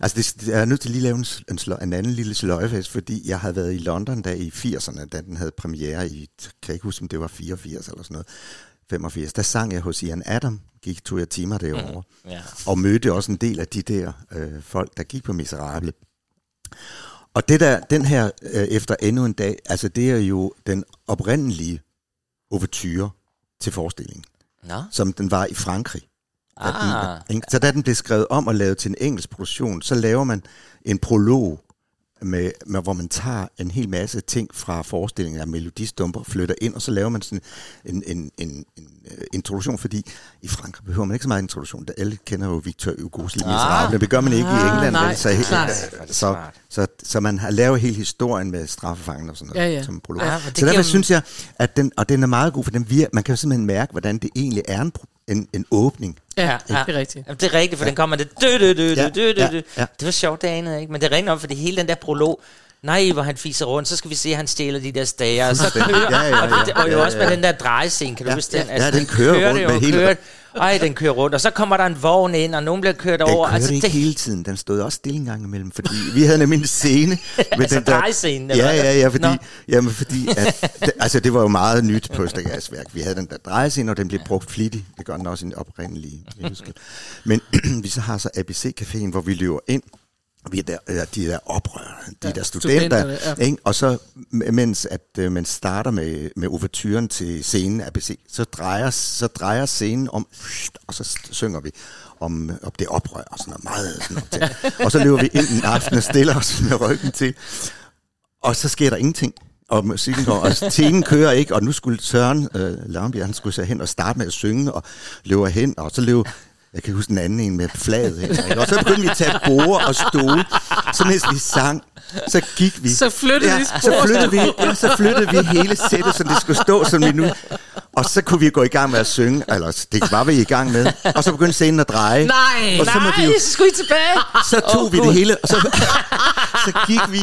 altså, det, jeg er nødt til lige at lave en, en, slø, en anden lille sløjefest, fordi jeg havde været i London da i firserne, da den havde premiere i... Kan jeg ikke huske, om det var fireogfirs eller sådan noget. femogfirs. Der sang jeg hos Ian Adam, gik to jeg timer derovre, mm, yeah. og mødte også en del af de der øh, folk, der gik på Miserable. Og det der, den her øh, efter endnu en dag, altså det er jo den oprindelige overture til forestillingen, no. som den var i Frankrig. Ah. Den, så da den blev skrevet om og lavet til en engelsk produktion, så laver man en prolog, med, med, hvor man tager en hel masse ting fra forestillingen af melodistumper, flytter ind, og så laver man sådan en, en, en, en introduktion, fordi i Frankrig behøver man ikke så meget introduktion. Der alle kender jo Victor Hugo's Les Misérables, men det gør man ikke ah, i England. Nej, så, helt, så, så, så, så man har lavet hele historien med straffefangen og sådan noget, ja, ja. som prolog. Ja, så derfor synes jeg, at den, og den er meget god, for den vir, man kan jo simpelthen mærke, hvordan det egentlig er en problem. En, en åbning. Ja, ja, det er rigtigt. Jamen, det er rigtigt, for ja. den kommer det. Dø, dø, dø, ja, dø, dø, ja, ja. Det var sjovt, det anede jeg ikke. Men det er rigtigt om, fordi hele den der prolog, nej, hvor han fiser rundt, så skal vi se, at han stjæler de der stager. Og, så kører, ja, ja, ja, og, det, og jo ja, ja. også med den der drejescene, kan ja, du bestemme. Ja, altså, ja, den kører, den kører rundt jo, med hele... Ej, den kører rundt, og så kommer der en vogn ind, og nogen bliver kørt den over. Den kørte altså, ikke det... hele tiden, den stod også stille en gang imellem, fordi vi havde nemlig en scene. Altså drejescenen? Der... Ja, ja, ja, fordi, no. jamen, fordi at, det, altså, det var jo meget nyt på Østergasværk. Vi havde den der drejescene, og den blev brugt flittigt. Det gør den også en oprindelig. Men vi så har så A B C-caféen, hvor vi løber ind. Vi der, ja, de der oprørere, de ja, der studenter, studenter ja. ikke? Og så mens at øh, man starter med med overturen til scenen A B C, så drejer så drejer scenen om, og så synger vi om, om det oprør og sådan noget meget sådan noget. Og så løber vi ind en aften og stiller os med ryggen til, og så sker der ingenting. Og musikken går, og scenen kører ikke, og nu skulle Søren øh, Larmbjerg, han skulle så hen og starte med at synge, og løber hen, og så løber... Jeg kan huske den anden en med flaget. Ikke? Og så begyndte vi at tage borde og stole. Så mens vi sang, så gik vi. Så flyttede, ja, så flyttede vi ja, så flyttede vi hele sættet, som det skulle stå, som vi nu... Og så kunne vi gå i gang med at synge, eller det var vi i gang med. Og så begyndte scenen at dreje. Nej, og så nej, jo, så skulle I tilbage. Så tog oh, vi det hele, og så, så gik vi...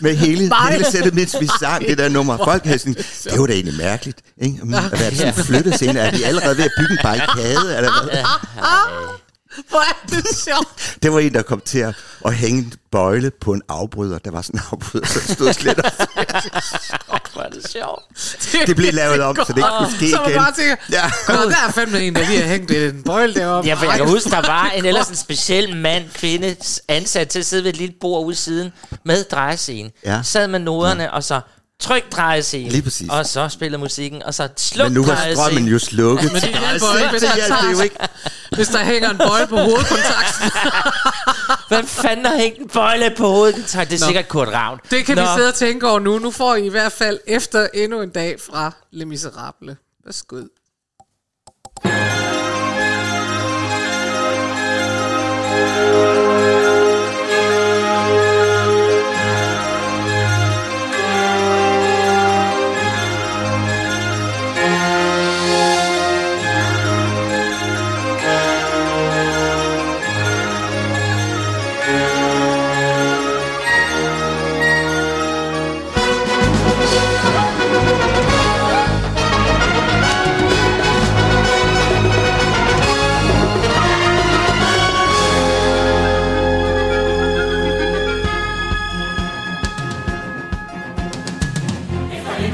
Med hele, hele sættet, mens vi sang det der nummer. Folk havde sådan, det var da egentlig mærkeligt, ikke? At være sådan en flyttescene. Er de allerede ved at bygge en barrikade, eller hvad? Hvor er det sjovt. Det var en, der kom til at, at hænge en bøjle på en afbryder. Der var sådan en afbryder, som stod slet og hvor er det sjovt. Det blev lavet om, så det ikke kunne ske igen. Så man bare tænker, ja. Der er fandme en, der lige har hængt en bøjle deroppe. Ja, for jeg kan huske, der var en ellers en speciel mand, kvinde, ansat til at sidde ved et lille bord ude siden med drejescene. Ja. Sad med noderne, ja. og så... Tryk drejescenen. Lige præcis. Og så spiller musikken, og så sluk drejescenen. Men nu var strømmen jo slukket. Men det er jo ikke. Hvis der hænger en bøjle på hovedkontakten. Hvad fanden har hængt en bøjle på hovedkontakten? Det er Nå. sikkert Kurt Ravn. Det kan Nå. vi sidde og tænke over nu. Nu får I i hvert fald efter endnu en dag fra Les Misérables. Værsgo.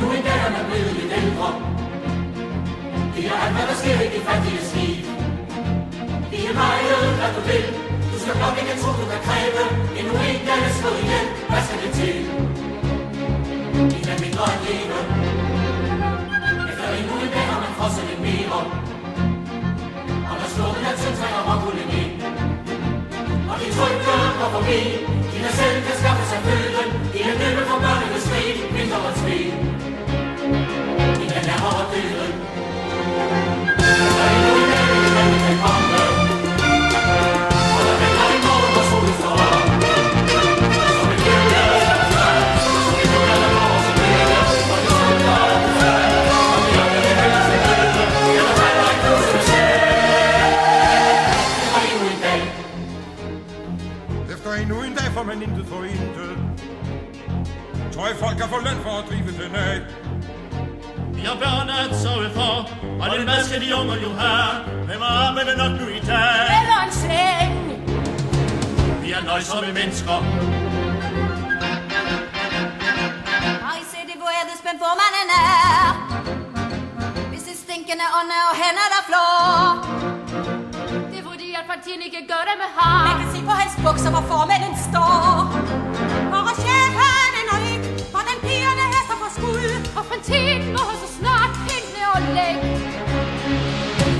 nu en dag er man blevet lidt ældre. Det er alt, hvad der sker i det fattige skib. Det er meget, hvad du vil. Du skal nok ikke tro, du kan kræve. Endnu en dag er slået ihjel. Hvad skal det til? Det er mindre at leve. Efter endnu en dag har man frosset lidt mere. Og når slåen er til, trænger råkulden ind. Og de trygge går forbi. De der selv kan skaffe sig følgen. De er løbet fra børnenes rig. Vinter og tvivl. De er nærmere døden. Der er endnu en dag, at vi kan komme. Og der venter i morgen, hvor solen står op. Som en kæmpe tør. Som en kæmpe tør. Som en kæmpe tør. Og det slutter op før. Og vi har det helst i døden. Jeg er der ikke noget, som siger. Det var endnu en dag. Efter endnu en dag får man intet for intet. Tror I folk kan få løn for at drive den af? Vi har børn at sove for, og den mad skal de unge jo have. Hvem har armene nok nu i dag? Eller en seng! Vi er nøjsomme mennesker. Har I set det, hvor er det spændt formanden er? Hvis det stinkende ånder og hænder der flår. Det er fordi, at partien ikke gør det med har. Man kan se på hans bukser, hvor formanden står. Vores chef har den og ikke, for den pigerne hæster på skud. Og partien må så snart hende og lægge.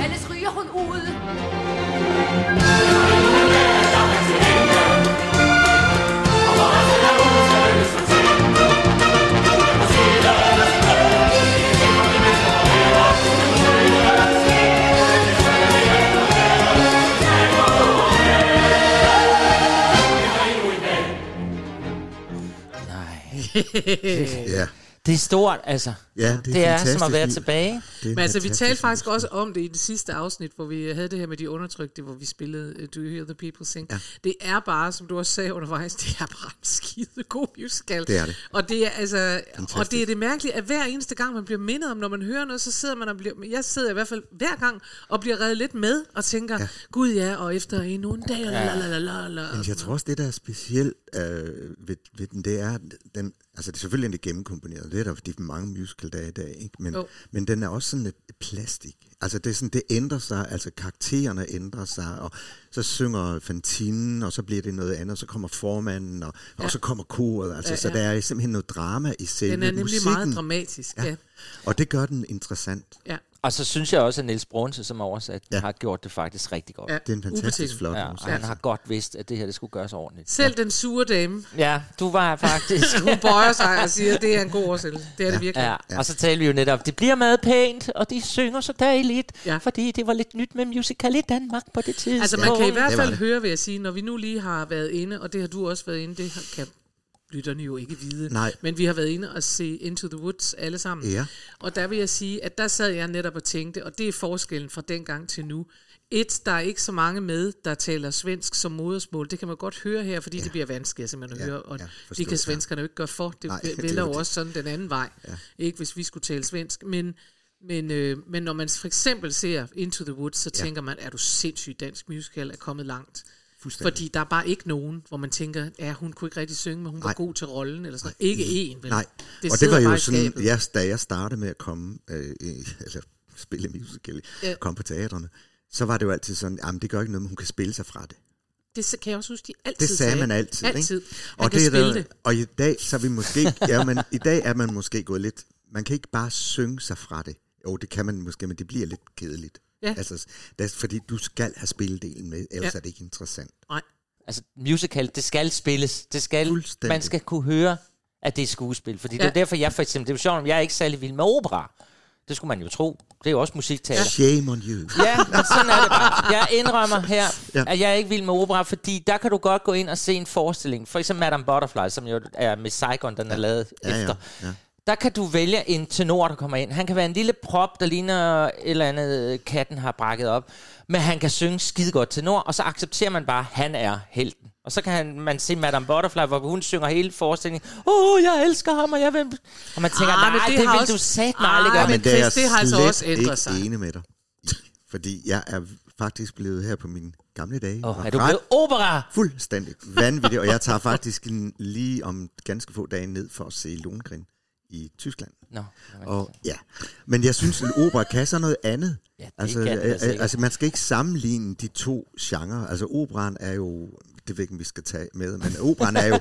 Ellers ryger hun ud. Ja. Det er stort, altså. Ja, det er, det er som at være tilbage. Men altså, vi talte faktisk også om det i det sidste afsnit, hvor vi havde det her med de undertrykte, hvor vi spillede uh, Do You Hear the People Sing? Ja. Det er bare, som du også sagde undervejs, det er bare en skide god musical. Det er det. Og det er, altså, og det er det mærkelige, at hver eneste gang, man bliver mindet om, når man hører noget, så sidder man og bliver, jeg sidder i hvert fald hver gang, og bliver reddet lidt med, og tænker, ja. Gud ja, og efter endnu en dag, lalalala. Men jeg tror også, det der er specielt øh, ved, ved den, det er, den, altså det er selvfølgelig ikke gennemkomponeret, det er der de mange musicaldage i dag, ikke? Men, oh. men den er også sådan et plastik. Altså det, er sådan, det ændrer sig, altså karaktererne ændrer sig, og så synger Fantinen, og så bliver det noget andet, og så kommer formanden, og, ja. og så kommer koret. Altså, ja, ja. Så der er simpelthen noget drama i selve musikken. Den er nemlig musikken. Meget dramatisk, ja. ja. Og det gør den interessant. Ja. Og så synes jeg også, at Niels Brunse, som oversat, ja. har gjort det faktisk rigtig godt. Ja. Det er en fantastisk flot ja, musik. Han har godt vidst, at det her det skulle gøres ordentligt. Selv ja. Den sure dame. Ja, du var faktisk... Hun bøjer sig og siger, at det er en god oversættelse. Det er ja. det virkelig. Ja. Ja. Og så taler vi jo netop, det bliver meget pænt, og de synger så dejligt, ja. fordi det var lidt nyt med musical i Danmark på det tidspunkt. Altså man ja. kan i hvert fald høre, vil jeg sige, når vi nu lige har været inde, og det har du også været inde, det kan... lytterne jo ikke vide. Nej. Men vi har været inde og se Into the Woods alle sammen. Ja. Og der vil jeg sige, at der sad jeg netop og tænkte, og det er forskellen fra dengang til nu. Et, der er ikke så mange med, der taler svensk som modersmål. Det kan man godt høre her, fordi ja. det bliver vanskeligt simpelthen at ja. høre. Og ja, forstår, de kan svenskerne jo ikke gøre for. Det vælger jo også sådan den anden vej. Ja. Ikke hvis vi skulle tale svensk. Men, men, øh, men når man for eksempel ser Into the Woods, så ja. tænker man, er du sindssygt dansk musical er kommet langt. Fordi der er bare ikke nogen, hvor man tænker, ja, hun kunne ikke rigtig synge, men hun Nej. var god til rollen, eller sådan. Nej. Ikke én, vel? Nej, det og det var jo sådan, jeg, da jeg startede med at komme, øh, eller spille musical, ja. komme på teaterne, så var det jo altid sådan, jamen det gør ikke noget, men hun kan spille sig fra det. Det kan jeg også huske, de altid det sagde. Det sagde man altid, altid. Ikke? Og, det der, det. og i dag, så er vi måske, ja, men i dag er man måske gået lidt, man kan ikke bare synge sig fra det. Jo, det kan man måske, men det bliver lidt kedeligt. Ja. Altså, det er, fordi du skal have spilledelen med, ellers ja. er det ikke interessant. Nej. Altså musical, det skal spilles. Det skal, man skal kunne høre, at det er skuespil. Fordi ja. det er derfor, jeg for eksempel, det er jo sjovt, om jeg er ikke særlig vild med opera. Det skulle man jo tro. Det er jo også musiktaler. Shame on you. Ja, sådan er det bare. Jeg indrømmer her, ja. at jeg er ikke vild med opera, fordi der kan du godt gå ind og se en forestilling. For eksempel Madame Butterfly, som jo er med Saigon, den ja. er lavet ja, efter. Ja, ja. Der kan du vælge en tenor, der kommer ind. Han kan være en lille prop, der ligner et eller andet, katten har brækket op. Men han kan synge skidegodt tenor, og så accepterer man bare, at han er helten. Og så kan han, man se Madame Butterfly, hvor hun synger hele forestillingen. Åh, oh, jeg elsker ham, og jeg vil... Og man tænker, ah, nej, det, det vil også... du satme ah, aldrig gøre. Men det, er det har altså også ændret sig. Ikke enig med dig. Fordi jeg er faktisk blevet her på min... gamle dage. Oh, er du blevet opera? Fuldstændig vanvittigt, og jeg tager faktisk lige om ganske få dage ned for at se Lohengrin i Tyskland. Nå, og, ja. Men jeg synes, at opera kan så noget andet. Ja, altså, kan, altså, man skal ikke sammenligne de to genrer. Altså, operaen er jo... Det ved ikke, vi skal tage med, men operaen er jo,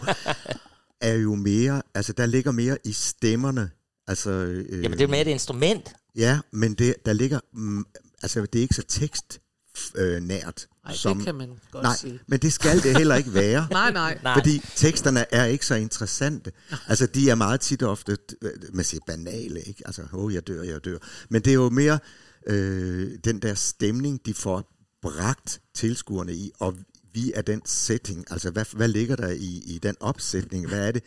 er jo mere... Altså, der ligger mere i stemmerne. Altså, øh, Jamen, det er mere et instrument. Ja, men det, der ligger... Mm, altså, det er ikke så tekst... Øh, nært. Nej, det kan man godt nej, sige. Men det skal det heller ikke være. nej, nej, nej. Fordi teksterne er ikke så interessante. Altså, de er meget tit ofte, man siger, banale, ikke? Altså, åh, oh, jeg dør, jeg dør. Men det er jo mere øh, den der stemning, de får bragt tilskuerne i, og vi er den setting. Altså, hvad, hvad ligger der i, i den opsætning? Hvad er det,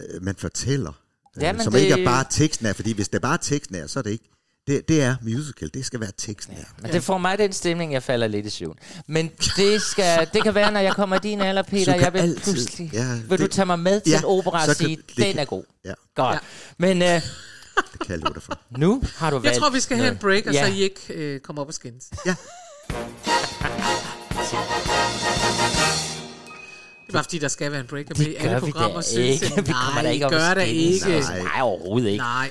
øh, man fortæller? Ja, øh, som det... ikke er bare tekstnær, fordi hvis det er bare tekstnær, så er det ikke. Det, det er musical, det skal være teksten. Ja, men det får mig den stemning, jeg falder lidt i søvn. Men det, skal, det kan være, når jeg kommer i din alder, Peter, jeg vil altid, pludselig... Ja, vil det, du tage mig med til ja, en opera og sige, kan, den kan, er god. Ja. Godt. Ja. Men... Øh, det kan jeg love dig for. Nu har du valgt... Jeg tror, vi skal have en break, og ja. så I ikke øh, kommer op og skændes. Ja. Det var fordi, der skal være en break. Det gør alle vi da ikke. Vi kommer da ikke op og skændes. Nej, gør det ikke. Nej. Nej, overhovedet ikke. Nej.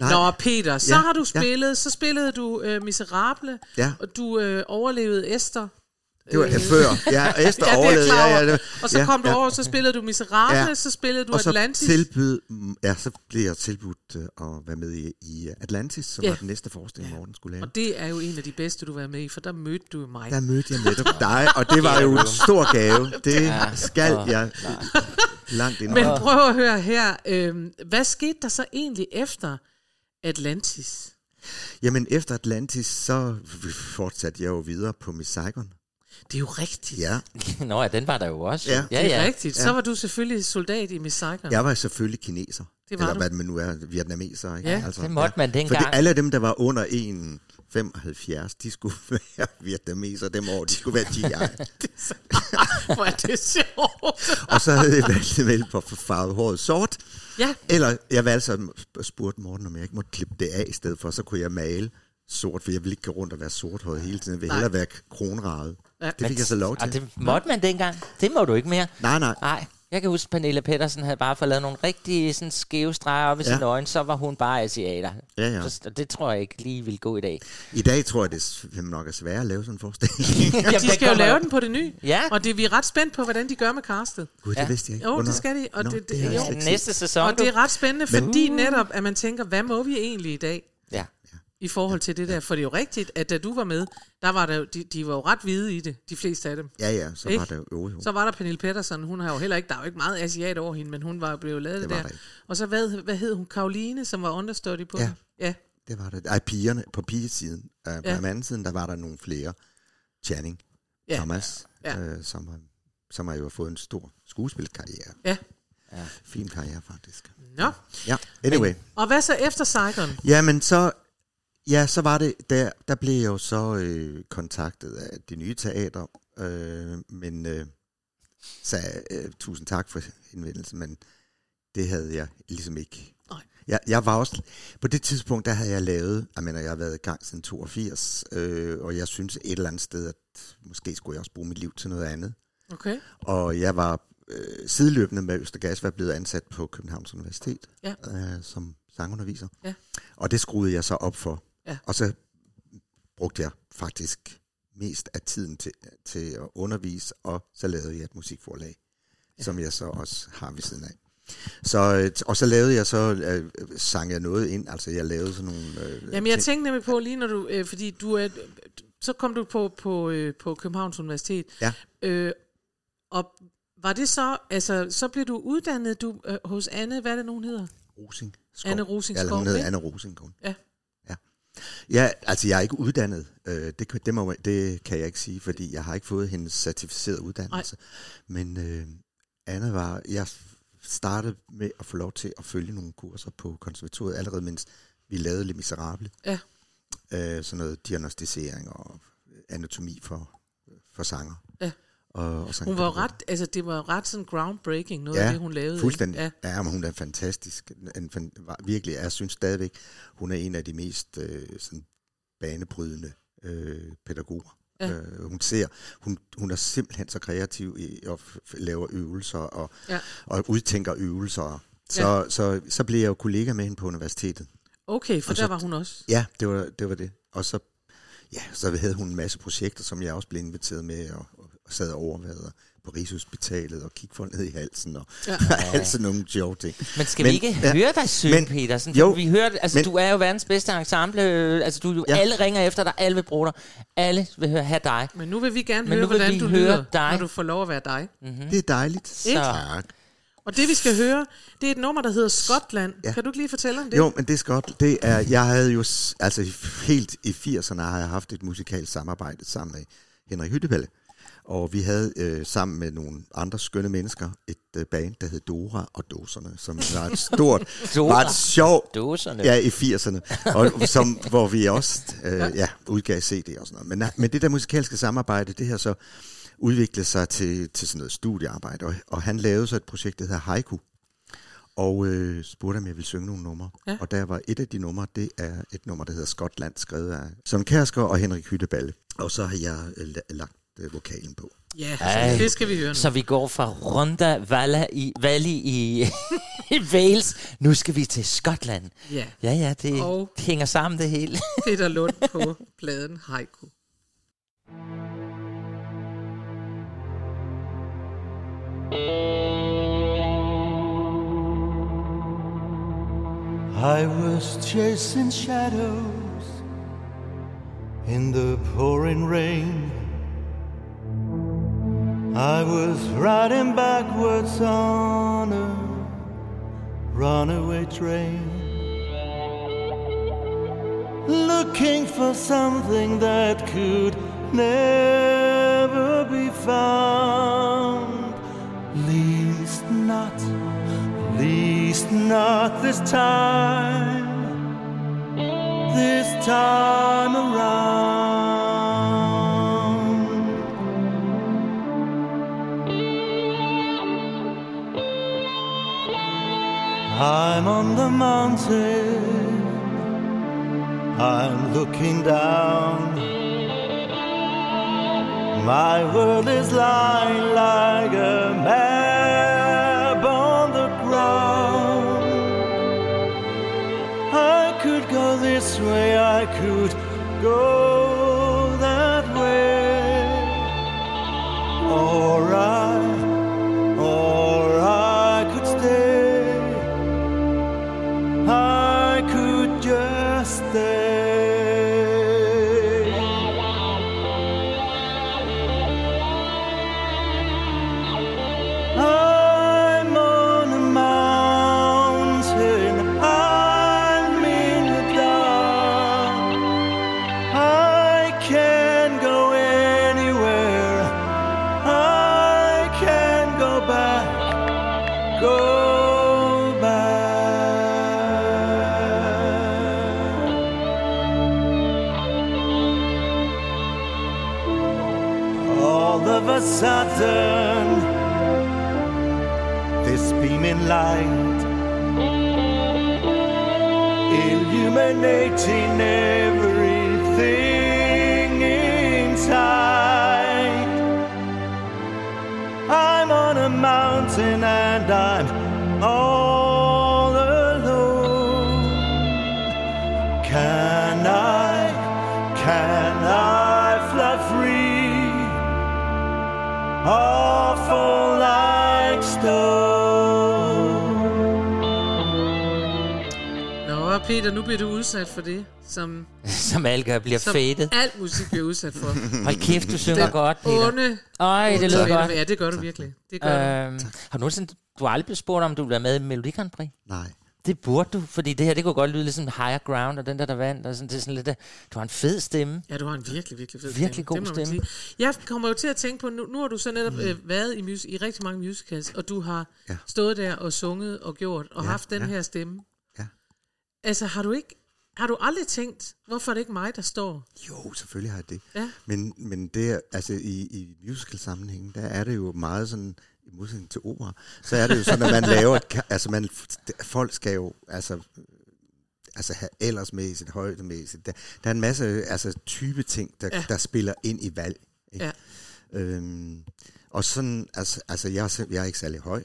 Nej. Nå, Peter, så ja, har du spillet, ja. så spillede du øh, Miserable, ja. og du øh, overlevede Esther. Det var øh, før, ja, og Esther ja, overlevede. Ja, ja, det, og så ja, kom du ja. over, så spillede du Miserable, ja. så spillede du og Atlantis. Så tilbyd, ja, så blev jeg tilbudt øh, at være med i, i Atlantis, som ja. var den næste forestilling, ja. Morten skulle lave. Og det er jo en af de bedste, du var med i, for der mødte du mig. Der mødte jeg netop dig, og det var jo en stor gave. Det ja. skal oh, jeg nej. langt ind. Men prøv at høre her, øh, hvad skete der så egentlig efter Atlantis? Jamen, efter Atlantis, så fortsatte jeg jo videre på Miss Saigon. Det er jo rigtigt. Ja. Nå ja, den var der jo også. Ja, ja, det er ja. rigtigt. Så var du selvfølgelig soldat i Miss Saigon. Jeg var selvfølgelig kineser. Det var Eller du. hvad man nu er, vietnameser. Ikke? Ja, altså, det måtte ja. man dengang. Fordi alle dem, der var under en komma syv fem, de skulle være vietnameser dem år. De skulle være G I. Hvor er det sjovt. Og så havde jeg valgt vel på farvet håret sort. Ja. Eller jeg valgte så og spurgte Morten, om jeg ikke måtte klippe det af i stedet for, så kunne jeg male sort, for jeg ville ikke gå rundt og være sorthåret hele tiden. Jeg ville hellere være kronraget. Ja. Det fik men, jeg så lov til. Og det måtte man dengang. Det må du ikke mere. Nej, nej. Nej. Jeg kan huske, at Pernille Pedersen havde bare fået lavet nogle rigtige sådan, skæve streger op i ja. sine øjne, så var hun bare asiater. Ja, ja. Så det tror jeg ikke lige vil gå i dag. I dag tror jeg, det er nok er svært at lave sådan en forestilling. Jamen, de skal jo lave den på det nye, ja. og det, vi er ret spændt på, hvordan de gør med castet. Gud, det ja. vidste jeg ikke. Jo, det skal de. Og Nå, det, det, det, ja, næste sæson. Og det er ret spændende, Men, fordi uh. netop, at man tænker, hvad må vi egentlig i dag? Ja. I forhold til det der, for det er jo rigtigt, at da du var med, der var der, de, de var jo ret hvide i det, de fleste af dem. Ja, ja, så Ik? var der jo, jo, jo. Så var der Pernille Pedersen, hun har jo heller ikke, der er jo ikke meget asiat over hende, men hun var jo blevet lavet det der. der og så hvad, hvad hed hun, Karoline, som var understudy på ja, hende? Ja, det var det. Ej, pigerne, på pigesiden, øh, på ja. mandensiden, der var der nogle flere. Channing, ja. Thomas, ja. Øh, som, som har jo fået en stor skuespilkarriere. Ja. Ja. Fin karriere, faktisk. Nå. Ja, anyway. Men, og hvad så efter Saigon? Jamen, så... Ja, så var det, der, der blev jeg jo så øh, kontaktet af det nye teater, øh, men øh, sagde, øh, tusind tak for henvendelsen, men det havde jeg ligesom ikke. Nej. Jeg, jeg var også, på det tidspunkt, der havde jeg lavet, jeg mener, jeg har været i gang siden toogfirs, øh, og jeg synes et eller andet sted, at måske skulle jeg også bruge mit liv til noget andet. Okay. Og jeg var øh, sideløbende med Østergas, var blevet ansat på Københavns Universitet, ja. øh, som sangunderviser, ja. og det skruede jeg så op for. Ja. Og så brugte jeg faktisk mest af tiden til, til at undervise, og så lavede jeg et musikforlag, ja. som jeg så også har ved siden af. Så, og så lavede jeg så, øh, sang jeg noget ind, altså jeg lavede sådan nogle... Øh, Jamen jeg ting. tænkte nemlig på lige når du, øh, fordi du er, så kom du på, på, øh, på Københavns Universitet, ja. øh, og var det så, altså så blev du uddannet du, øh, hos Anne, hvad er det nogen hedder? Rosing. Skov. Anne Rosing. Eller hun hedder Anne Rosing. Ja. Ja, altså jeg er ikke uddannet, øh, det, det, må, det kan jeg ikke sige, fordi jeg har ikke fået hendes certificerede uddannelse. Nej. Men øh, Anna var, jeg startede med at få lov til at følge nogle kurser på konservatoriet, allerede mens vi lavede Les Miserable. Ja. Øh, sådan noget diagnostisering og anatomi for, for sanger. Ja. Og, og hun var ret, altså det var ret sådan groundbreaking noget ja, af det hun lavede. Fuldstændig. Ja, ja, men hun er fantastisk, en, en, virkelig. Jeg synes stadigvæk, hun er en af de mest øh, sådan banebrydende øh, pædagoger. Ja. Øh, hun ser, hun, hun er simpelthen så kreativ i at lave øvelser og, ja. og udtænker øvelser. Så, ja. så, så, så blev jeg jo kollega med hende på universitetet. Okay, for og der så, var hun også? Ja, det var det. Var det. Og så, ja, så havde hun en masse projekter, som jeg også blev inviteret med, og, og sad og overvejede på Rigshospitalet, og kiggede folk ned i halsen, og ja. altså nogle sjove ting. Men skal men, vi ikke ja, høre dig, Søren Petersen? Jo, vi hører, altså, men, du er jo verdens bedste ensemble, altså du, ja. alle ringer efter dig, alle vil bruge dig, alle vil høre, have dig. Men nu vil vi gerne men høre, hvordan du lyder, dig. Når du får lov at være dig. Mm-hmm. Det er dejligt. Så. Og det vi skal høre, det er et nummer, der hedder Skotland. Ja. Kan du ikke lige fortælle om det? Jo, men det er Skotland. Det er, jeg havde jo, altså helt i firserne har jeg haft et musikalt samarbejde sammen med Henrik Hyttebælle. Og vi havde øh, sammen med nogle andre skønne mennesker et øh, band, der hed Dora og Dåserne, som var et stort, meget sjovt, ja, i firserne, og som, hvor vi også øh, ja. Ja, udgav C D og sådan noget. Men, men det der musikalske samarbejde, det her så udviklede sig til, til sådan noget studiearbejde, og, og han lavede så et projekt, der hedder Haiku, og øh, spurgte, om jeg ville synge nogle numre. Ja. Og der var et af de numre, det er et nummer, der hedder Skotland, skrevet af Sønne Kærsgaard og Henrik Hyttebælle. Og så har jeg øh, lagt vokalen på. Ja, yeah, det skal vi høre nu. Så vi går fra Rhondda Valley i, Valley i, i Wales. Nu skal vi til Skotland. Yeah. Ja, ja, det, det hænger sammen det hele. Peter Lund på pladen Haiku. I was chasing shadows in the pouring rain. I was riding backwards on a runaway train, looking for something that could never be found. Least not, least not this time, this time around. I'm on the mountain, I'm looking down. My world is lying like a map on the ground. I could go this way, I could go that way, or I, or I could stay. I could just stay. I'm on a mountain, I'm in the dark. I can go anywhere, I can go back, go. Sudden, this beaming light illuminating everything inside. I'm on a mountain and I'm all alone. Can I, can I fly free? Awful like stone. Nå, Peter, nu bliver du udsat for det, som... som alt gør, bliver fadet. Alt musik bliver udsat for. Hold kæft, du synger det godt, Peter. Onde. Øj, det lyder godt. Ja, det gør du virkelig. Det gør øhm, du. Har du nogensinde... Du har aldrig blevet spurgt, om du vil være med i Melodi Grand Prix? Nej. Det burde du, fordi det her, det kunne godt lyde lidt som Higher Ground, og den der, der vandt, og sådan, det er sådan lidt, der, du har en fed stemme. Ja, du har en virkelig, virkelig fed virkelig stemme. Virkelig god stemme. Jeg kommer jo til at tænke på, nu, nu har du så netop mm. øh, været i, mus- i rigtig mange musicals, og du har ja. stået der og sunget og gjort, og ja, haft den ja. her stemme. Ja. Altså, har du ikke, har du aldrig tænkt, hvorfor er det ikke mig, der står? Jo, selvfølgelig har jeg det. Ja. Men, men det er, altså i, i musical-sammenhængen, der er det jo meget sådan... i modsætning til opera, så er det jo sådan, at man laver, et, altså man, folk skal jo, altså, altså have aldersmæssigt, højdemæssigt, der, der er en masse, altså type ting, der, ja. der spiller ind i valg, ikke? Ja. Øhm, Og sådan, altså, altså jeg, er, jeg er ikke særlig høj.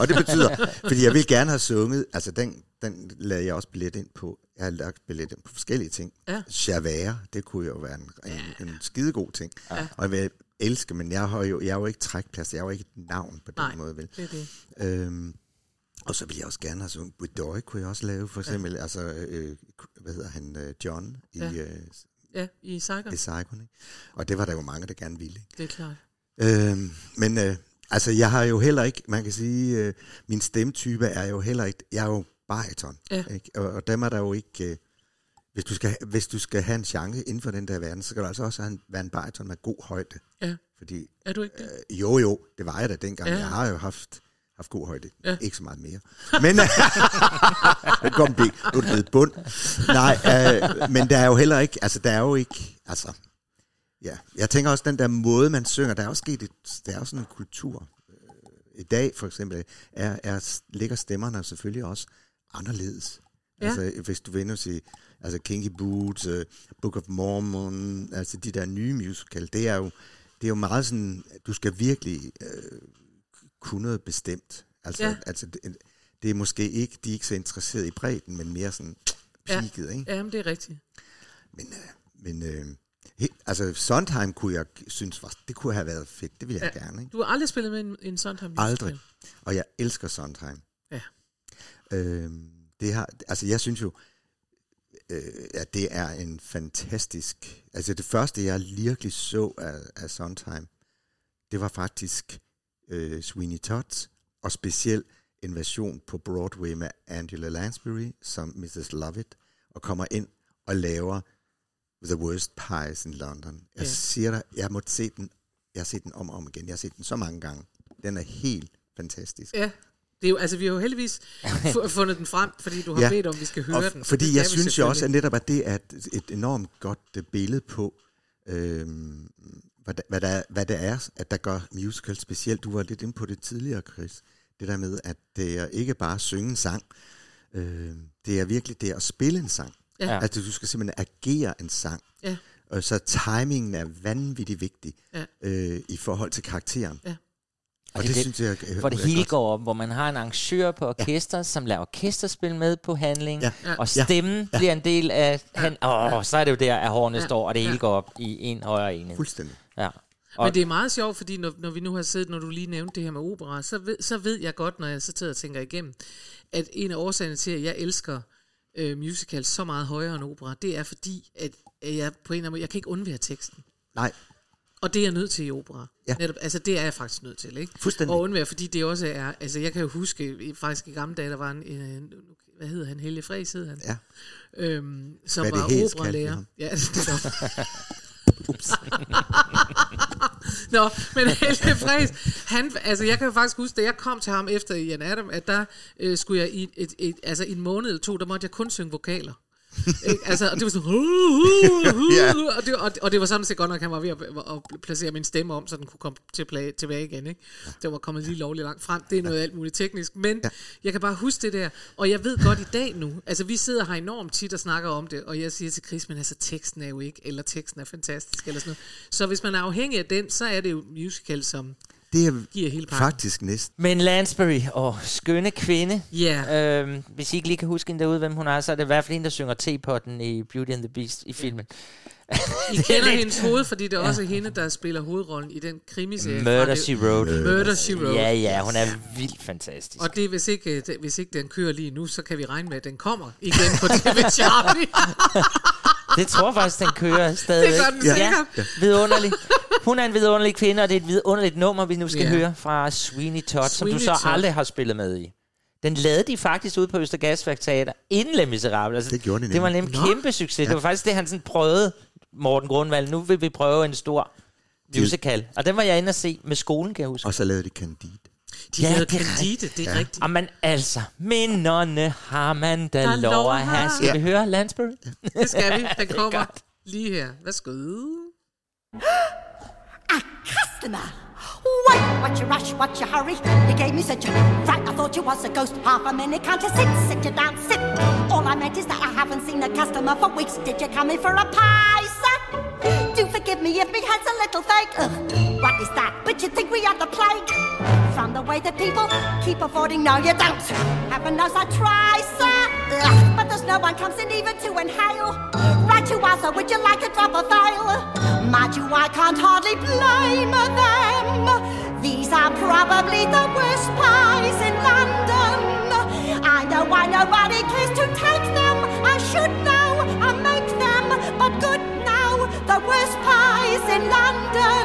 Og det betyder, fordi jeg vil gerne have sunget, altså den, den lavede jeg også billet ind på. Jeg har lagt billet ind på forskellige ting. Ja. Javert, det kunne jo være en, en, en skidegod ting. Ja. Og jeg vil elske, men jeg har jo, jeg har jo ikke trækplads, jeg har jo ikke et navn på den Nej, måde. Vel. Det det. Øhm, og så vil jeg også gerne have sunget. Budoy kunne jeg også lave, for eksempel. Ja. Altså, øh, hvad hedder han, John i... Ja. Øh, Ja, i Saigon. I Saigon, ikke? Og det var der jo mange, der gerne ville. Ikke? Det er klart. Øhm, men øh, altså, jeg har jo heller ikke, man kan sige, øh, min stemtype er jo heller ikke, jeg er jo bariton. Ja. Ikke? Og, og dem er der jo ikke, øh, hvis, du skal, hvis du skal have en chance inden for den der verden, så kan du altså også have en, være en bariton med god højde. Ja. Fordi, er du ikke det? Øh, jo, jo, det var jeg da dengang. Ja. Jeg har jo haft... haft god højde. Ja. Ikke så meget mere. Men det kom det. Nu er det blevet bund. Nej, øh, men der er jo heller ikke, altså der er jo ikke, altså, ja. Jeg tænker også, den der måde, man synger, der er jo sket et, der er jo sådan en kultur. I dag, for eksempel, er, er, ligger stemmerne selvfølgelig også anderledes. Ja. Altså, hvis du vil nu sige, altså Kinky Boots, uh, Book of Mormon, altså de der nye musical, det er jo, det er jo meget sådan, du skal virkelig... Øh, kunne bestemt. Altså, ja. altså det, det er måske ikke, de er ikke så interesseret i bredden, men mere sådan piket, ja. Ikke? Ja, men det er rigtigt. Men, men øh, he, altså Sondheim kunne jeg synes, var, det kunne have været fedt, det ville ja. jeg gerne, ikke? Du har aldrig spillet med en, en Sondheim? Aldrig. Og jeg elsker Sondheim. Ja. Øh, det har, altså jeg synes jo, øh, at det er en fantastisk, altså det første, jeg virkelig så af, af Sondheim, det var faktisk Uh, Sweeney Todd, og specielt en version på Broadway med Angela Lansbury som missus Lovett, og kommer ind og laver The Worst Pies in London. Jeg yeah. siger dig, jeg måtte se den, jeg har set den om og om igen, jeg har set den så mange gange. Den er helt fantastisk. Ja, yeah. det er jo, altså vi har jo heldigvis f- fundet den frem, fordi du har ja. bedt om, vi skal høre f- den. Fordi jeg synes jo også, at netop at det er et, et enormt godt billede på, øhm, Hvad, hvad, der, hvad det er, at der gør musical specielt. Du var lidt inde på det tidligere, Chris. Det der med, at det er ikke bare at synge en sang. Øh, det er virkelig det at spille en sang. Ja. Altså, du skal simpelthen agere en sang. Ja. Og så timingen er vanvittigt vigtig ja. øh, i forhold til karakteren. Ja. Og det, det synes jeg... jeg hvor det hele godt. Går op, hvor man har en arrangør på orkester, ja. som lader orkesterspil med på handling, ja. Ja. og stemmen ja. Ja. bliver en del af... Han, åh, så er det jo der, at hårene ja. står, og det hele ja. går op i en højere enhed. Fuldstændig. Ja. Men det er meget sjovt, fordi når, når vi nu har siddet, når du lige nævnte det her med opera, så ved, så ved jeg godt, når jeg så sidder og tænker igennem, at en af årsagerne til, at jeg elsker øh, musical så meget højere end opera, det er fordi, at jeg på en eller anden måde, jeg kan ikke undvære teksten. Nej. Og det er jeg nødt til i opera. Ja. Netop, altså det er jeg faktisk nødt til, ikke? Fuldstændig. Og undvære, fordi det også er, altså jeg kan jo huske, faktisk i gamle dage, der var en, en hvad hedder han, Helle Fries hed han? Ja. Øhm, som hvad var operalærer. Ja, det var Ups. Nå, men Helle Fries, han, altså jeg kan jo faktisk huske, da jeg kom til ham efter Ian Adam, at der øh, skulle jeg i et, et, et, altså en måned eller to, der måtte jeg kun synge vokaler. Æ, altså, og det var sådan, hu, hu, hu, yeah. og, det, og, og det var sådan set godt nok, at han var ved at, at placere min stemme om, så den kunne komme til plage, tilbage igen. Ikke? Ja. Det var kommet lige lovligt langt frem. Det er noget alt muligt teknisk, men ja. jeg kan bare huske det der. Og jeg ved godt i dag nu, altså vi sidder her enormt tit og snakker om det, og jeg siger til Chris, men altså teksten er jo ikke, eller teksten er fantastisk, eller sådan noget. Så hvis man er afhængig af den, så er det jo musical, som... Det er giver hele faktisk næsten. Men Lansbury, åh, skønne kvinde. Yeah. Øhm, hvis I ikke lige kan huske hende derude, hvem hun er, så er det i hvert fald en, der synger tepotten i Beauty and the Beast i filmen. I kender hendes hoved, fordi det er også ja. hende, der spiller hovedrollen i den krimiserie. Murder, She Wrote. Murder, She Wrote. Ja, ja, hun er vildt fantastisk. Og det, hvis, ikke, det, hvis ikke den kører lige nu, så kan vi regne med, at den kommer igen på T V Charlie. Det tror jeg faktisk, den kører stadigvæk. Det gør den sikkert. Ja, vidunderligt. Hun er en vidunderlig kvinde, og det er et vidunderligt nummer, vi nu skal yeah. høre fra Sweeney Todd, Sweeney som du så Todd. aldrig har spillet med i. Den lavede de faktisk ude på Østergasværk Teater, inden Les Misérables. Altså, det gjorde de. Det var nemlig en kæmpe succes. Ja. Det var faktisk det, han sådan prøvede, Morten Grundvald. Nu vil vi prøve en stor musical. Og den var jeg inde og se med skolen, kan jeg huske. Og så lavede de Candide. De ja, lavede Candide, det er ja. rigtigt. Og man altså, minderne har man, der, der lover her. Skal ja. vi høre Lansbury? Ja. Det skal vi. Den kommer lige her. Værsgo. A customer! Wait, what you rush, what you hurry? You gave me such a fright, I thought you was a ghost. Half a minute, can't you sit, sit you down, sit. All I meant is that I haven't seen a customer for weeks. Did you come in for a pie, sir? do forgive me if me head's a little fake. Ugh, what is that? But you think we are the plague? From the way that people keep avoiding, no you don't. Heaven knows I try, sir. Ugh, but there's no one comes in even to inhale. Right you are, so would you like a drop of ale? Mind you, I can't hardly blame them. These are probably the worst pies in London. I know why nobody cares to take them. I should know, I make them, but good now, the worst pies in London.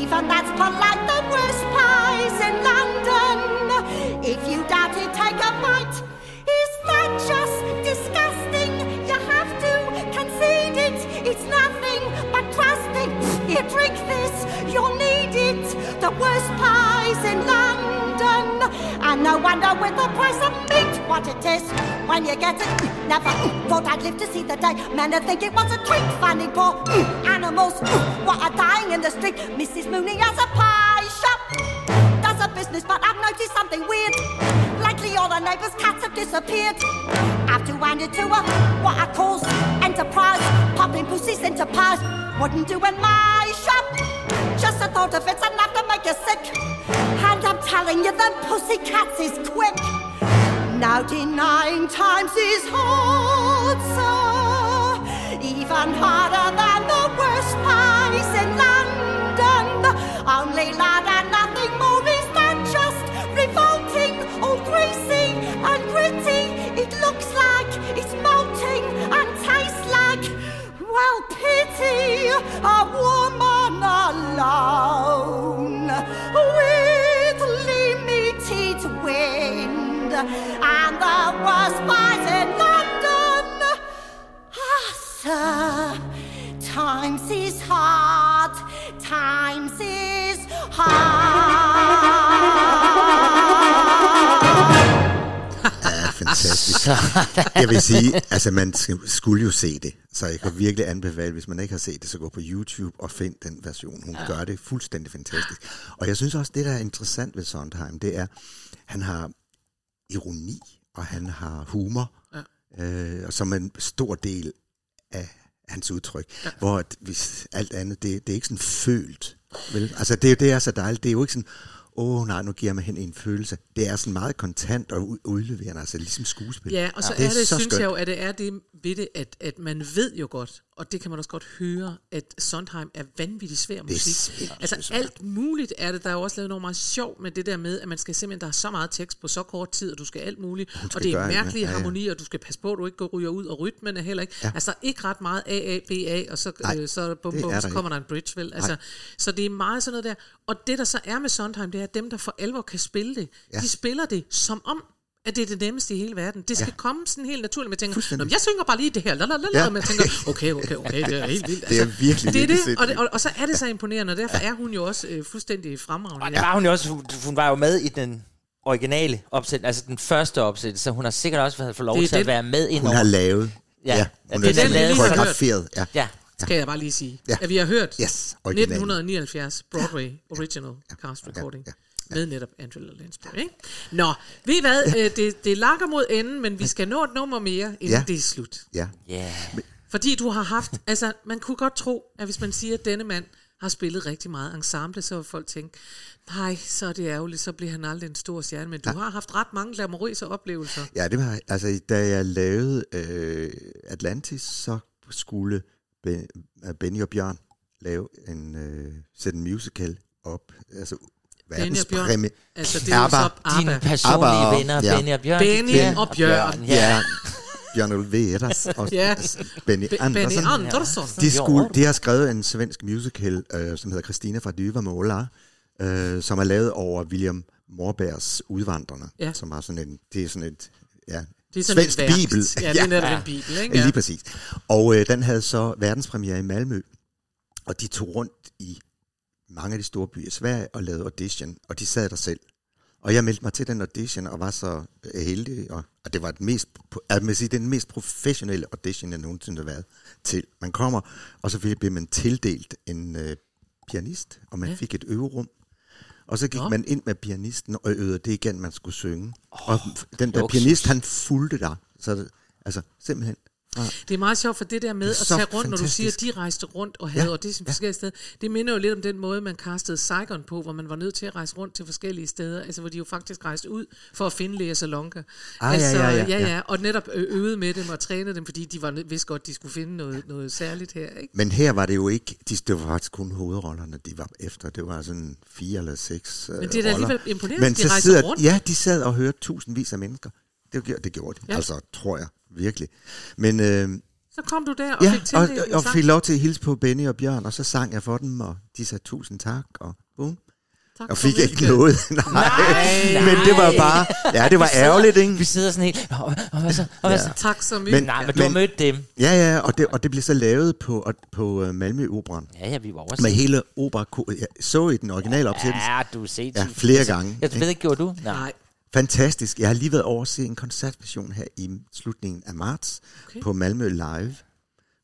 Even that's polite, the worst pies in London. If you doubt it, take a bite. Is that just disgusting? You have to concede it. It's nothing but trust it. You drink this, you'll need it. The worst pies in London. And no wonder with the price of meat what it is. When you get it, never thought I'd live to see the day. Man, I think it was a trick, finding poor animals what are dying in the street. Missus Mooney has a pie shop, does a business, but I've noticed something weird. Lately all the neighbours' cats have disappeared. I've to hand it to her, what I calls enterprise, popping pussies into pies. Wouldn't do in my shop, just the thought of it's enough to make you sick. And I'm telling you, them pussycats is quick. Now denying times is hard, sir. Even harder than the worst pies in London. Only lad and nothing more is than just revolting, all greasy and gritty. It looks like it's molting and tastes like, well, pity a woman alone with limited wings. And the worst pies in London. Ah, sir, times is hard, times is hard. Ja, fantastisk. Jeg vil sige, altså man skulle jo se det. Så jeg kan virkelig anbefale, hvis man ikke har set det, så gå på YouTube og find den version. Hun gør det fuldstændig fantastisk. Og jeg synes også, det der er interessant ved Sondheim, det er, han har ironi, og han har humor, ja. øh, som en stor del af hans udtryk. Ja. Hvor at, hvis alt andet, det, det er ikke sådan følt. Vel? Altså det, det er så dejligt. Det er jo ikke sådan, åh oh, nej, nu giver man hende en følelse. Det er sådan meget kontant og udleverende, altså ligesom skuespil. Ja, og så ja. Er det, det er så synes skønt. Jeg jo, at det er det ved det, at, at man ved jo godt, og det kan man også godt høre, at Sondheim er vanvittigt svær musik. Svært, altså alt muligt er det. Der er jo også lavet noget meget sjovt med det der med, at man skal simpelthen, der er så meget tekst på så kort tid, og du skal alt muligt, skal og det er mærkelige ja, ja. harmonier, og du skal passe på, at du ikke går ryger ud, og rytmen er heller ikke. Ja. Altså ikke ret meget A A B A, og så, nej, øh, så, bum, bum, så kommer der en bridge, vel? Altså, så det er meget sådan noget der. Og det der så er med Sondheim, det er, at dem der for alvor kan spille det, ja. de spiller det som om, at det er det nemmeste i hele verden. Det skal ja. komme sådan helt naturligt. Man tænker, nå, jeg synger bare lige det her. Lalalala, ja. Og man tænker, okay, okay, okay, det er helt vildt. Altså, det er virkelig det. Er det. Og, det og, og så er det så imponerende, og derfor er hun jo også øh, fuldstændig fremragende. Og der var hun jo også, hun var jo med i den originale opsætning, altså den første opsætning, så hun har sikkert også fået lov til det. At være med indover. Hun har lavet. Ja, ja. Hun ja. Det er lavet. Koreograferet. Ja. Ja. Skal jeg bare lige sige. Ja. At vi har hørt yes, nitten nioghalvfjerds Broadway Original ja. Ja. Cast Recording. Ja. Ja. Ja. Med netop Angela Lansbury, ikke? Nå, ved I hvad? Ja. Det, det lakker mod enden, men vi skal nå et nummer mere, inden ja. det er slut. Ja. Yeah. Fordi du har haft, altså man kunne godt tro, at hvis man siger, at denne mand har spillet rigtig meget ensemble, så vil folk tænke, nej, så er det ærgerligt, så bliver han aldrig en stor stjerne, men du ja. har haft ret mange glamourøse oplevelser. Ja, det var, altså da jeg lavede øh, Atlantis, så skulle ben, Benny og Bjørn lave en, øh, sætte en musical op, altså Benny og Bjørn, altså det er jo så dine personlige venner, ja. Benny og Bjørn. Benny og Bjørn, ja. Bjørn Ulvaeus og Benny Andersson. De, skulle, de har skrevet en svensk musical, øh, som hedder Kristina fra Dyvemåla, øh, som er lavet over William Mobergs Udvandrerne, ja. som har sådan en, det er sådan et, ja, det er sådan svensk et bibel. Ja, det er netop en bibel, ikke? Ja. Lige præcis. Og øh, den havde så verdenspremiere i Malmø, og de tog rundt i mange af de store byer i Sverige og lavede audition, og de sad der selv. Og jeg meldte mig til den audition og var så heldig, og, og det var det mest, jeg vil sige, den mest professionelle audition, jeg nogensinde har været til. Man kommer, og så blev man tildelt en øh, pianist, og man ja. fik et øverum. Og så gik ja. man ind med pianisten og øvede det igen, man skulle synge. Oh, og den der okay. pianist, han fulgte der. Så altså simpelthen Det er meget sjovt for det der med det at tage rundt, fantastisk. Når du siger, at de rejste rundt og havde, ja, og det som forskellige, ja, steder. Det minder jo lidt om den måde, man castede Saigon på, hvor man var nødt til at rejse rundt til forskellige steder, altså hvor de jo faktisk rejste ud for at finde Lea Salonga. Ah, altså, ja, ja, ja, ja, ja. Og netop øvede med dem og trænede dem, fordi de var, vidste godt, de skulle finde noget, noget særligt her, ikke? Men her var det jo ikke, de, det var faktisk kun hovedrollerne, de var efter. Det var sådan fire eller seks roller. Men det er da alligevel imponerende, men at de rejste rundt. Ja, de sad og hørte tusindvis af mennesker. Det gjorde, det gjorde de, ja, altså, tror jeg. Virkelig. Men, øh, så kom du der og, ja, fik til og, det, og fik lov til at hilse på Benny og Bjørn, og så sang jeg for dem, og de sagde tusind tak, og boom. Tak, og fik ikke noget. Nej, nej, men det var bare, ja, det var sidder, ærgerligt, ikke? Vi sidder sådan helt, og, og hvad så, og hvad så? Ja. Tak så mye. Men, nej, men du har mødt dem. Ja, ja, og det, og det blev så lavet på, på Malmø Operan. Ja, ja, vi var også. Med hele opera, jeg så i den originale opsættelse. Ja, du har set ja, flere gange. Jeg ved ikke, gjorde du? Nej. Fantastisk. Jeg har lige været over at se en koncertversion her i slutningen af marts, okay, på Malmø Live,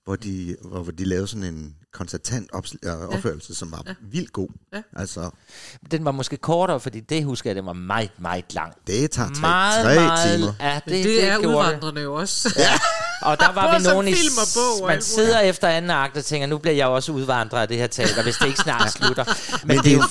hvor de, hvor, hvor de lavede sådan en koncertant opsl- opførelse, ja, som var, ja, vildt god. Ja. Altså, den var måske kortere, fordi det husker jeg, den var meget, meget lang. Det tager tre, meget, tre meget, timer. Ja, det, det, det er udvandrende jo også. Ja. Og der var vi nogen i... Bog, man sidder efter anden akt og tænker, nu bliver jeg også udvandret af det her teater, hvis det ikke snart slutter. Men, Men det er jo...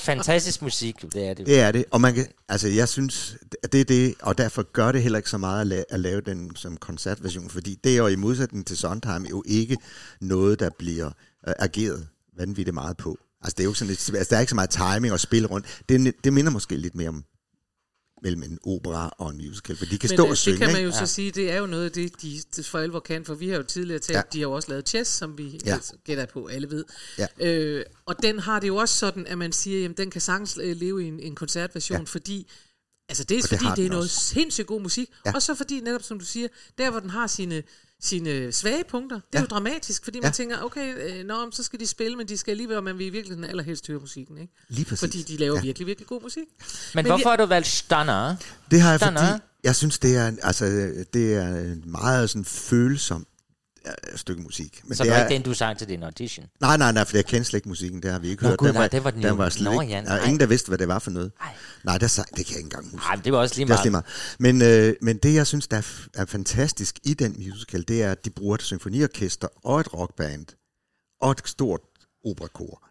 fantastisk musik, det er det. Det er det, og man kan, altså jeg synes, at det er det, og derfor gør det heller ikke så meget at lave, at lave den som koncertversion, fordi det er jo i modsætning til Sondheim jo ikke noget, der bliver øh, ageret vanvittigt meget på. Altså, det er jo sådan lidt, altså der er ikke så meget timing og spil rundt. Det, det minder måske lidt mere om mellem en opera og en musical, for de kan men stå det, og synge. Men det kan man jo, ikke? Så sige, det er jo noget af det, de for alvor kan, for vi har jo tidligere talt, ja, de har jo også lavet Chess, som vi, ja, gætter på, alle ved. Ja. Øh, og den har det jo også sådan, at man siger, jamen den kan sagtens leve i en, en koncertversion, ja, fordi, altså det er og fordi, det, det er noget også sindssygt god musik, ja, og så fordi netop, som du siger, der hvor den har sine... sine svage punkter. Det er, ja, jo dramatisk, fordi, ja, man tænker, okay, øh, nå, så skal de spille, men de skal alligevel, men vi i virkeligheden allerhelst høre musikken, ikke? Lige præcis. Fordi de laver, ja, virkelig, virkelig god musik. Men, men hvorfor har du valgt Stanner? Det har jeg, Stanner, fordi jeg synes, det er, altså, det er meget sådan følsom stykke musik. Men så det var ikke den, du sang til din audition? Nej, nej, nej, for jeg kendte slet ikke musikken, det har vi ikke nå, hørt. Gud, nej, var, det var den jo. Var nå, ikke, ja, nej. Der var ingen, der vidste, hvad det var for noget. Ej. Nej, der sang, det kan jeg ikke engang huske. Nej, det var også lige meget. Det var også lige meget. Men, øh, men det, jeg synes, der er, f- er fantastisk i den musical, det er, at de bruger et symfoniorkester og et rockband og et stort operakor.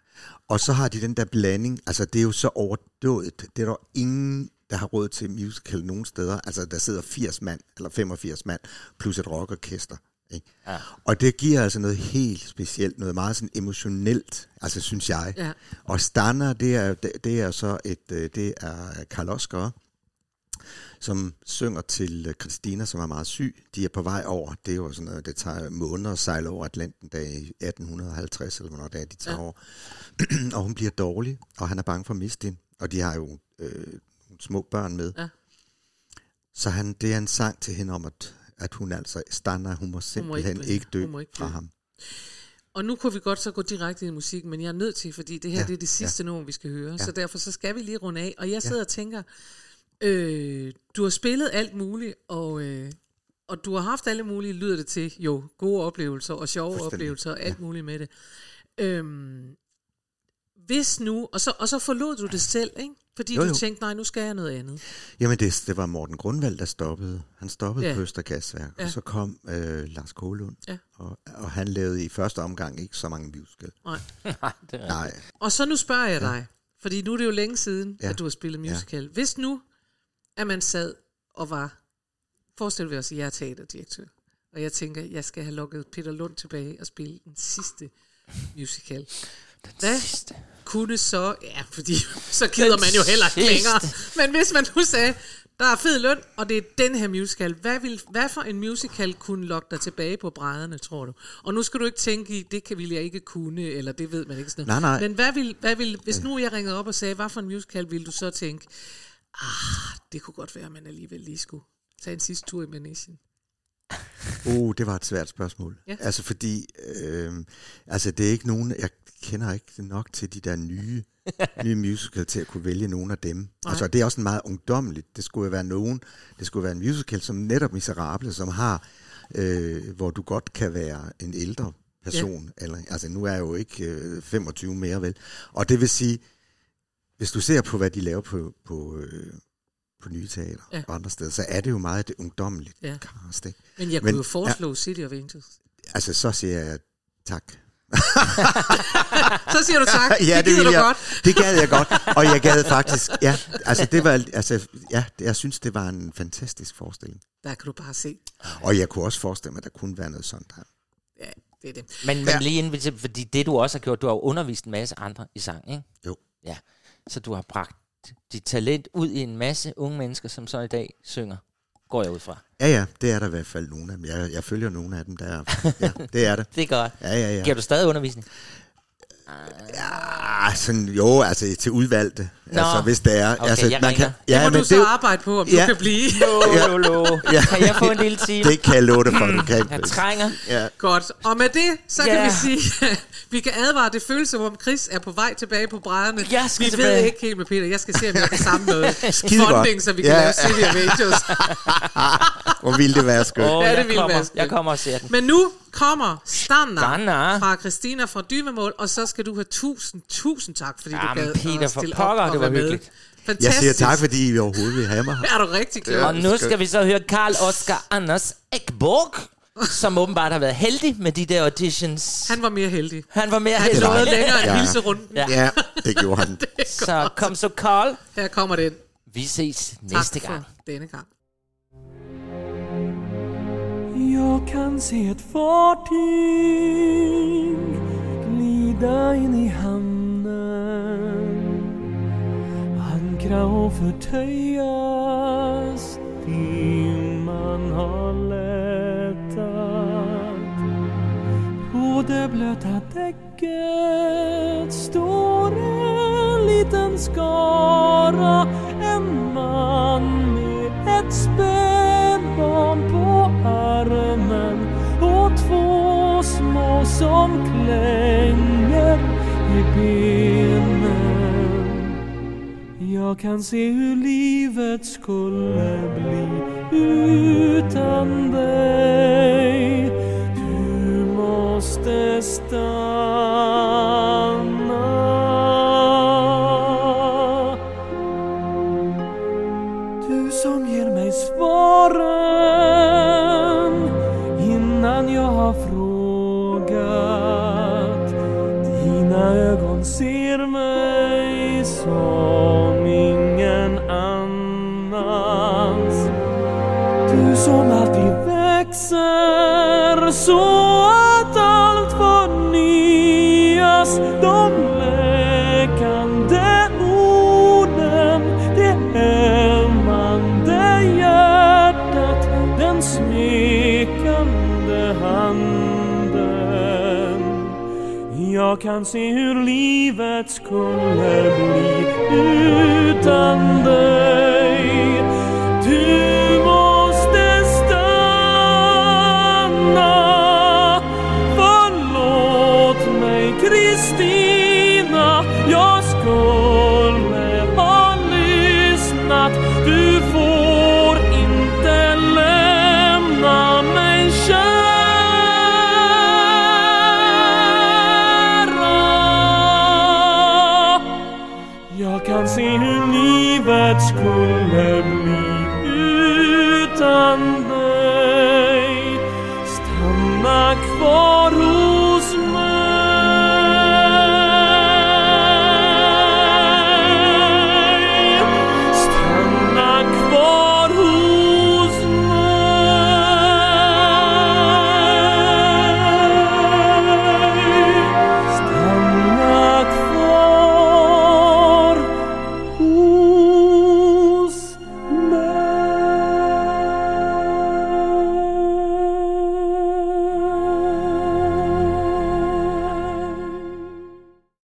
Og så har de den der blanding, altså det er jo så overdådigt, det er der ingen, der har råd til musical nogen steder. Altså der sidder firs mand, eller femogfirs mand, plus et rockorkester. Ja. Og det giver altså noget helt specielt, noget meget sådan emotionelt, altså synes jeg. Ja. Og Stanner, det er, det er så et, det er Karl Oskar, som synger til Christina, som er meget syg. De er på vej over, det er jo sådan noget, det tager måneder at sejle over Atlanten, der i atten halvtreds, eller hvornår det er, de tager, ja, over. Og hun bliver dårlig, og han er bange for at miste hende. Og de har jo øh, små børn med. Ja. Så han, det er en sang til hende om, at at hun altså Stanner, hun må simpelthen hun må ikke, ikke dø må ikke fra ham. Og nu kunne vi godt så gå direkte ind i musikken, men jeg er nødt til, fordi det her, ja, det er det sidste, ja, nummer, vi skal høre, ja, så derfor så skal vi lige runde af. Og jeg sidder, ja, og tænker, øh, du har spillet alt muligt, og, øh, og du har haft alle mulige, lyder det til, jo, gode oplevelser og sjove oplevelser og alt, ja, muligt med det. Øhm, hvis nu, og så, og så forlod du det selv, ikke? Fordi jo, jo. du tænkte, nej, nu skal jeg noget andet. Jamen, det, det var Morten Grundvald, der stoppede. Han stoppede, ja, på Østergasværk, ja, og så kom øh, Lars Kålund. Ja. Og, og han lavede i første omgang ikke så mange musical. Nej. Nej. Og så nu spørger jeg dig, ja, fordi nu er det jo længe siden, ja, at du har spillet musical. Ja. Hvis nu, at man sad og var, forestil vi os, at jeg er teaterdirektør, og jeg tænker, jeg skal have lukket Peter Lund tilbage og spille den sidste musical. Den Hvad? sidste. Kunne så, ja, fordi så gider den man jo heller ikke længere. Men hvis man nu sagde, der er fed løn, og det er den her musical, hvad, vil, hvad for en musical kunne lokke dig tilbage på brædderne, tror du? Og nu skal du ikke tænke i, det kan vi ikke kunne, eller det ved man ikke sådan noget. Nej, nej. Men hvad vil, hvad vil, hvis nu jeg ringede op og sagde, hvad for en musical ville du så tænke, ah, det kunne godt være, at man alligevel lige skulle tage en sidste tur i Manesien. Oh, det var et svært spørgsmål. Ja. Altså fordi, øh, altså det er ikke nogen, jeg kender ikke nok til de der nye, nye musical til at kunne vælge nogen af dem. Nej. Altså det er også en meget ungdommeligt. Det skulle jo være nogen, det skulle være en musical som netop Miserable, som har, øh, hvor du godt kan være en ældre person. Ja. Eller, altså nu er jeg jo ikke øh, femogtyve mere vel. Og det vil sige, hvis du ser på hvad de laver på, på øh, på nye teater ja. og andre steder, så er det jo meget det ungdommeligt ja. cast, ikke? Men jeg kunne Men, jo foreslå ja, City of Angels. Altså, så siger jeg tak. Så siger du tak. Ja, det gider du jeg, godt. Det gad jeg godt, og jeg gad faktisk. Ja, altså det var altså ja, jeg synes det var en fantastisk forestilling. Der kan du bare se. Og jeg kunne også forestille mig, at der kunne være noget sådan der. Ja, det er det. Men, men ja. lige inden, fordi det du også har gjort, du har undervist en masse andre i sang, ikke? Jo. Ja. Så du har bragt dit talent ud i en masse unge mennesker, som så i dag synger. Går jeg ud fra. Ja, ja, det er der i hvert fald nogle af dem. Jeg, jeg følger nogle af dem, der ja, det er det. Det er godt. Ja, ja, ja. Giver du stadig undervisning? Ja, sådan, jo, altså til udvalgte. Nå. Altså, hvis det er. Okay, altså, jeg man kan, ja, det må men du så det, arbejde på, om ja. du kan blive. Lå, lå, lå. Ja. Kan jeg få en lille time? Det kan jeg love dig for, du kan. Jeg trænger. Ja. Godt. Og med det, så yeah. kan vi sige, vi kan advare, det føles som om Chris er på vej tilbage på brædderne. Jeg skal vi tilbage. Ved ikke helt med Peter. Jeg skal se, om jeg kan samle noget funding, så vi kan ja. lave City of Angels. Hvor ville det være skønt. Oh, ja, det ville kommer, være skønt. Jeg kommer og ser den. Men nu kommer Stanna fra Christina fra Dyvemål, og så skal du have tusind, tusind tak, fordi Jamen, du gad Peter at stille pokker, op og være med. Fantastisk. Jeg siger tak, fordi I overhovedet vil have mig. Er du rigtig glad? Og nu skal vi så høre Carl Oscar Anders Ekborg, som åbenbart har været heldig med de der auditions. Han var mere heldig. Han var mere heldig. Han nåede længere end ja. hilserunden. Ja. ja, det gjorde han. Det så kom så Carl. Her kommer den. Vi ses næste gang. denne gang. Jag kan se ett fartyg glida in i hamnen, ankra och förtöjas, dimman har lättat. På det blöta däcket står en liten skara, en man med ett spädbarn på armen och två små som klänger i benen. Jag kan se hur livet skulle bli utan dig. Du måste stanna. Du som ger mig svaren innan jag har frågat. Dina ögon ser mig som ingen annans. Du som alltid växer så att allt förnyas. De läkande orden, det ömmande hjärtat, den smekande handen. Jag kan se hur livet skulle bli utan dig. Du må